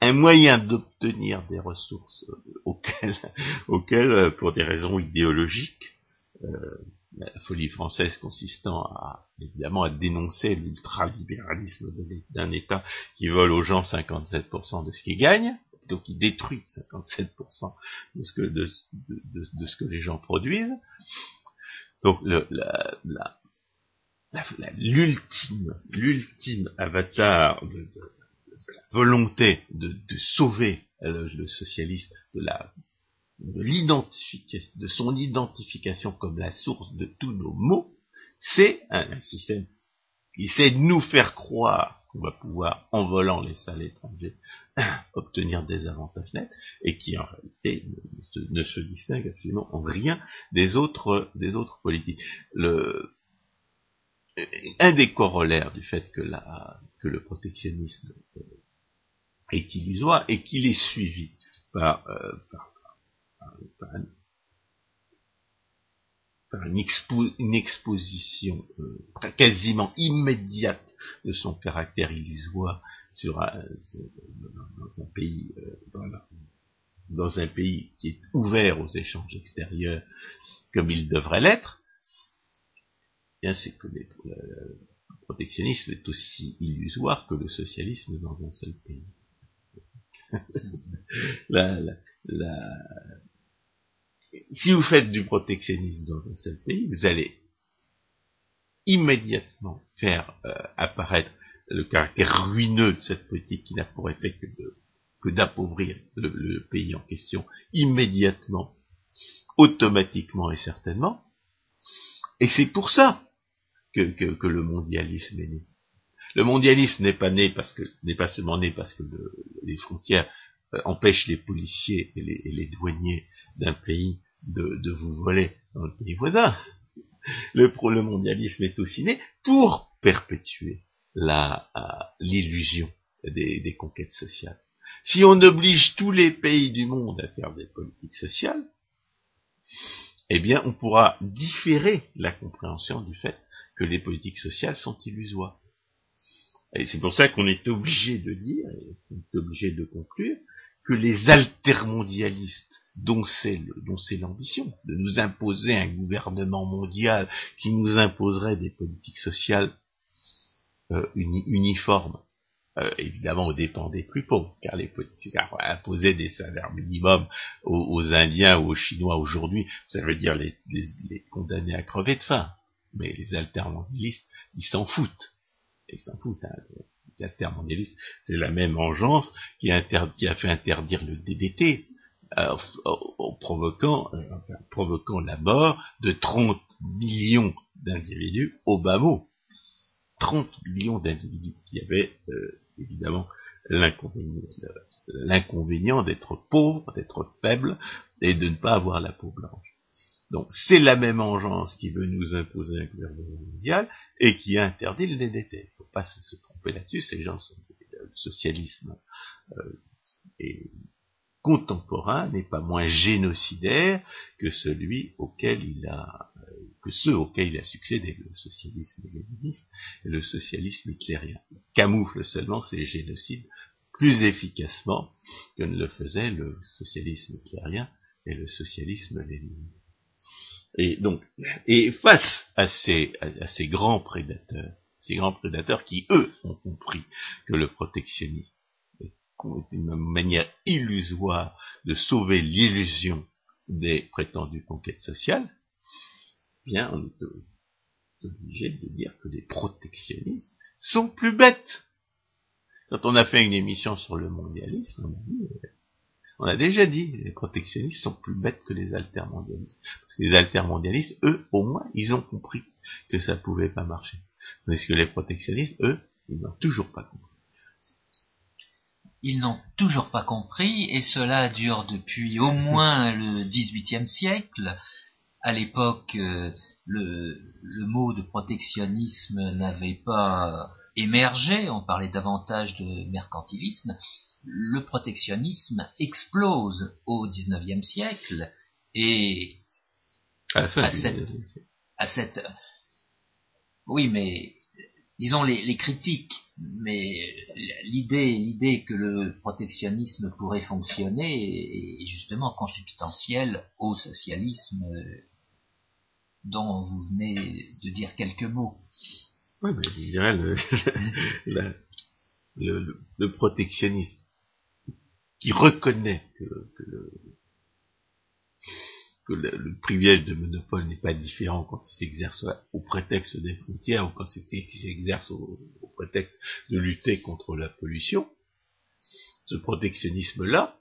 un moyen d'obtenir des ressources auxquelles, auxquelles, pour des raisons idéologiques, euh, la folie française consistant à, évidemment, à dénoncer l'ultralibéralisme d'un État qui vole aux gens cinquante-sept pour cent de ce qu'ils gagnent, donc il détruit cinquante-sept pour cent de ce que, de, de, de, de ce que les gens produisent. Donc le, la, la, la, la, l'ultime, l'ultime avatar de, de, de la volonté de, de sauver le, le socialiste de la de l'identification, de son identification comme la source de tous nos maux, c'est un, un système qui essaie de nous faire croire qu'on va pouvoir, en volant les salles étrangers, obtenir des avantages nets, et qui en réalité ne se, ne se distingue absolument en rien des autres, des autres politiques. Le, un des corollaires du fait que, la, que le protectionnisme est illusoire et qu'il est suivi par, euh, par, par, par, un, par une, expo, une exposition euh, quasiment immédiate de son caractère illusoire sur un, dans un pays dans, la, dans un pays qui est ouvert aux échanges extérieurs comme il devrait l'être, bien c'est que les, le protectionnisme est aussi illusoire que le socialisme dans un seul pays. la, la, la... Si vous faites du protectionnisme dans un seul pays, vous allez immédiatement faire euh, apparaître le caractère ruineux de cette politique qui n'a pour effet que, de, que d'appauvrir le, le pays en question, immédiatement, automatiquement et certainement. Et c'est pour ça que, que, que le mondialisme est né. Le mondialisme n'est pas né parce que n'est pas seulement né parce que le, les frontières euh, empêchent les policiers et les, et les douaniers d'un pays de, de vous voler dans le pays voisin. Le, le mondialisme est aussi né pour perpétuer la, à, l'illusion des, des conquêtes sociales. Si on oblige tous les pays du monde à faire des politiques sociales, eh bien on pourra différer la compréhension du fait que les politiques sociales sont illusoires. Et c'est pour ça qu'on est obligé de dire, et qu'on est obligé de conclure, que les altermondialistes dont c'est, le, dont c'est l'ambition, de nous imposer un gouvernement mondial qui nous imposerait des politiques sociales euh, uni, uniforme, euh, évidemment aux dépens des plus pauvres, car les politiques imposaient des salaires minimums aux, aux Indiens ou aux Chinois aujourd'hui, ça veut dire les, les, les condamner à crever de faim. Mais les altermondialistes, ils s'en foutent. Ils s'en foutent, hein. Les altermondialistes, c'est la même engeance qui a, interd- qui a fait interdire le D D T, euh, en provoquant, euh, enfin, provoquant la mort de trente millions d'individus au bas mot. trente millions d'individus qui avaient, euh, évidemment, l'inconvénient, l'inconvénient d'être pauvre, d'être faible, et de ne pas avoir la peau blanche. Donc, c'est la même engeance qui veut nous imposer un gouvernement mondial et qui interdit le D D T. Il ne faut pas se tromper là-dessus. Ces gens sont le socialisme euh, et contemporain n'est pas moins génocidaire que celui auquel il a, euh, que ceux auxquels il a succédé, le socialisme léniniste et le socialisme hitlérien. Il camoufle seulement ces génocides plus efficacement que ne le faisait le socialisme hitlérien et le socialisme léniniste. Et donc, et face à ces, à, à ces grands prédateurs, ces grands prédateurs qui, eux, ont compris que le protectionnisme est une manière illusoire de sauver l'illusion des prétendues conquêtes sociales, bien, on est obligé de dire que les protectionnistes sont plus bêtes. Quand on a fait une émission sur le mondialisme, on a dit, On a déjà dit, les protectionnistes sont plus bêtes que les altermondialistes. Parce que les altermondialistes, eux, au moins, ils ont compris que ça pouvait pas marcher. Parce que les protectionnistes, eux, ils n'ont toujours pas compris. Ils n'ont toujours pas compris, et cela dure depuis au moins le dix-huitième siècle. À l'époque, le, le mot de protectionnisme n'avait pas émergé, on parlait davantage de mercantilisme. Le protectionnisme explose au dix-neuvième siècle et à, à, cette, à cette... Oui, mais disons les, les critiques, mais l'idée, l'idée que le protectionnisme pourrait fonctionner est justement consubstantielle au socialisme dont vous venez de dire quelques mots. Oui, mais je dirais le, le, le, le protectionnisme qui reconnaît que, que, le, que le, le privilège de monopole n'est pas différent quand il s'exerce au prétexte des frontières ou quand il s'exerce au, au prétexte de lutter contre la pollution, ce protectionnisme-là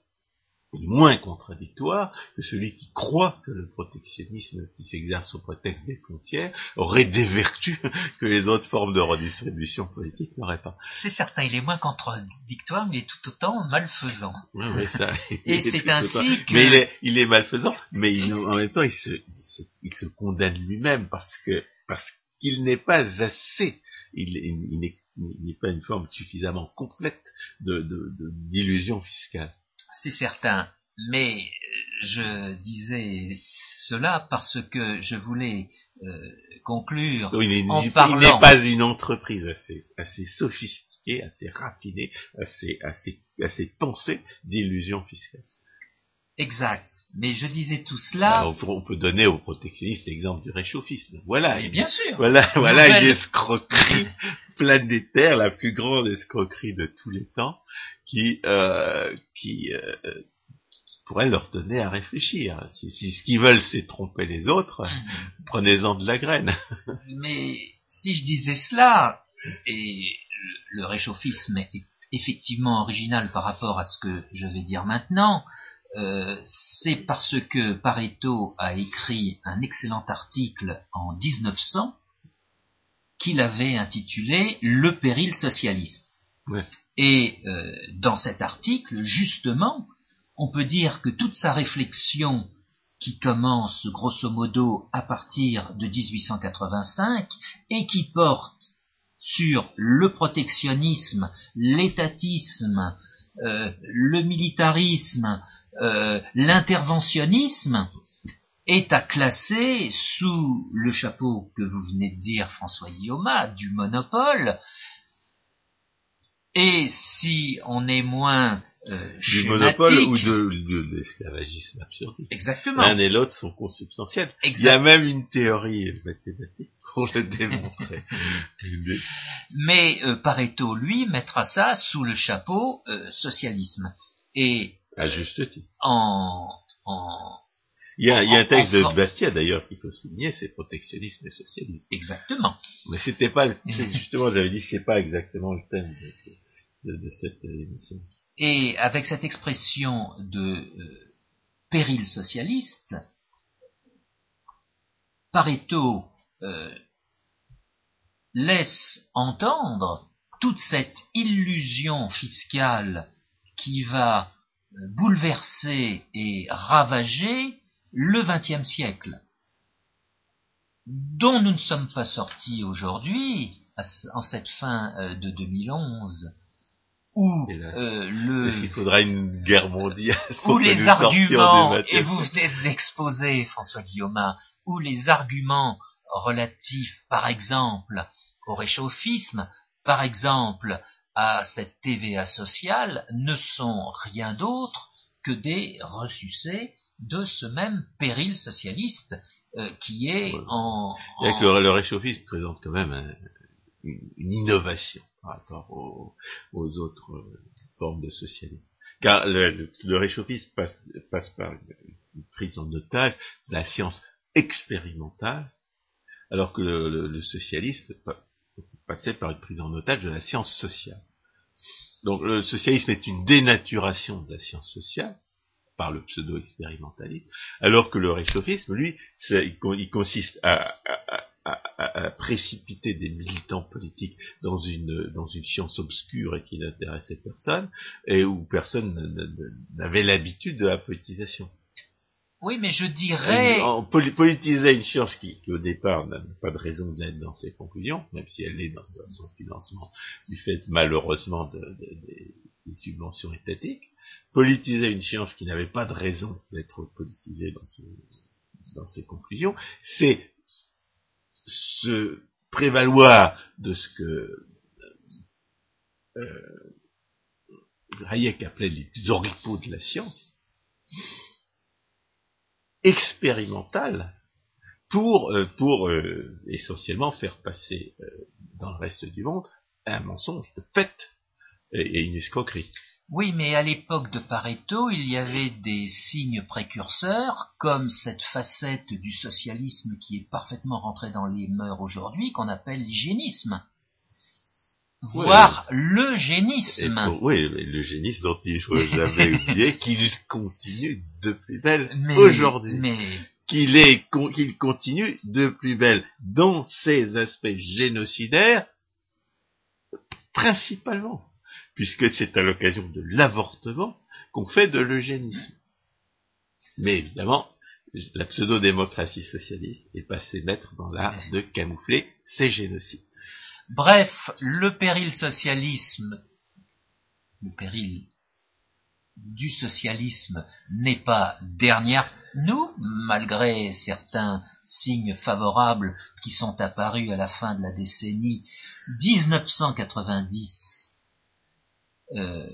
est moins contradictoire que celui qui croit que le protectionnisme qui s'exerce au prétexte des frontières aurait des vertus que les autres formes de redistribution politique n'auraient pas. C'est certain, il est moins contradictoire, mais il est tout autant malfaisant. Oui, oui, ça. Et c'est ainsi que... Mais il est, il est malfaisant, mais il, en même temps, il se, il se, il se condamne lui-même parce que, parce qu'il n'est pas assez, il, il, il, n'est, il n'est pas une forme suffisamment complète de, de, de, d'illusion fiscale. C'est certain, mais je disais cela parce que je voulais euh, conclure oui, il, en il, parlant... Il n'est pas une entreprise assez, assez sophistiquée, assez raffinée, assez, assez, assez pensée d'illusion fiscale. Exact, mais je disais tout cela... Alors, on peut donner aux protectionnistes l'exemple du réchauffisme. Voilà, mais bien sûr. Voilà, voilà nouvelle... une escroquerie planétaire, la plus grande escroquerie de tous les temps, qui, euh, qui, euh, qui pourrait leur donner à réfléchir. Si, si ce qu'ils veulent, c'est tromper les autres, mmh. prenez-en de la graine. Mais si je disais cela, et le réchauffisme est effectivement original par rapport à ce que je vais dire maintenant... Euh, c'est parce que Pareto a écrit un excellent article en dix-neuf cents qu'il avait intitulé « Le péril socialiste ouais. ». Et euh, dans cet article, justement, on peut dire que toute sa réflexion qui commence grosso modo à partir de dix-huit cent quatre-vingt-cinq et qui porte sur le protectionnisme, l'étatisme, Euh, le militarisme, euh, l'interventionnisme est à classer sous le chapeau que vous venez de dire, François Guillaumat, du monopole. Et si on est moins euh, du monopole ou de, de, de l'esclavagisme absurdiste. Exactement. L'un et l'autre sont consubstantiels. Exact. Il y a même une théorie mathématique pour le démontrer. Mais euh, Pareto, lui, mettra ça sous le chapeau euh, socialisme. Et à juste titre. En, en Il y, a, en, il y a un texte de Bastiat d'ailleurs qu'il faut souligner, c'est protectionnisme et socialisme. Exactement. Mais c'était pas, justement, j'avais dit, c'est pas exactement le thème de, de, de cette émission. Et avec cette expression de euh, péril socialiste, Pareto euh, laisse entendre toute cette illusion fiscale qui va euh, bouleverser et ravager le vingtième siècle, dont nous ne sommes pas sortis aujourd'hui, en cette fin de deux mille onze, où là, euh, le, il faudra une guerre mondiale, où les arguments, et vous venez de l'exposer, François Guillaumat, où les arguments relatifs, par exemple, au réchauffisme, par exemple, à cette T V A sociale, ne sont rien d'autre que des ressuscés de ce même péril socialiste euh, qui est voilà. en... en... Là, que le réchauffisme présente quand même un, une, une innovation par rapport aux, aux autres euh, formes de socialisme. Car le, le, le réchauffisme passe, passe par une, une prise en otage de la science expérimentale, alors que le, le, le socialisme passait par une prise en otage de la science sociale. Donc le socialisme est une dénaturation de la science sociale, par le pseudo-expérimentalisme, alors que le réchauffisme, lui, il, il consiste à, à, à, à précipiter des militants politiques dans une, dans une science obscure et qui n'intéressait personne, et où personne n'avait l'habitude de la politisation. Oui, mais je dirais... On politiser une science qui, qui au départ, n'a pas de raison d'être dans ses conclusions, même si elle l'est dans son financement, du fait, malheureusement, de, de, des, des subventions étatiques. Politiser une science qui n'avait pas de raison d'être politisée dans ses, dans ses conclusions, c'est se prévaloir de ce que euh, Hayek appelait les oripeaux de la science, expérimentale, pour, euh, pour euh, essentiellement faire passer euh, dans le reste du monde un mensonge de fait et, et une escroquerie. Oui, mais à l'époque de Pareto, il y avait des signes précurseurs, comme cette facette du socialisme qui est parfaitement rentrée dans les mœurs aujourd'hui, qu'on appelle l'hygiénisme, voire oui, l'eugénisme. Bon, oui, l'eugénisme dont il faut jamais oublier qu'il continue de plus belle mais, aujourd'hui, mais... qu'il est, qu'il continue de plus belle dans ses aspects génocidaires, principalement. Puisque c'est à l'occasion de l'avortement qu'on fait de l'eugénisme. Mais évidemment, la pseudo-démocratie socialiste est passée maître dans l'art de camoufler ces génocides. Bref, le péril socialisme, le péril du socialisme n'est pas derrière nous, malgré certains signes favorables qui sont apparus à la fin de la décennie dix-neuf cent quatre-vingt-dix. Euh,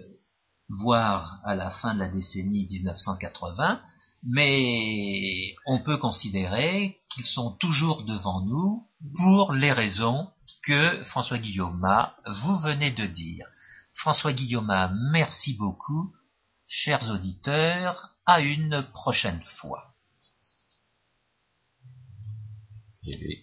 voire à la fin de la décennie dix-neuf cent quatre-vingt, mais on peut considérer qu'ils sont toujours devant nous pour les raisons que François Guillaumat vous venez de dire. François Guillaumat, merci beaucoup. Chers auditeurs, à une prochaine fois. Et...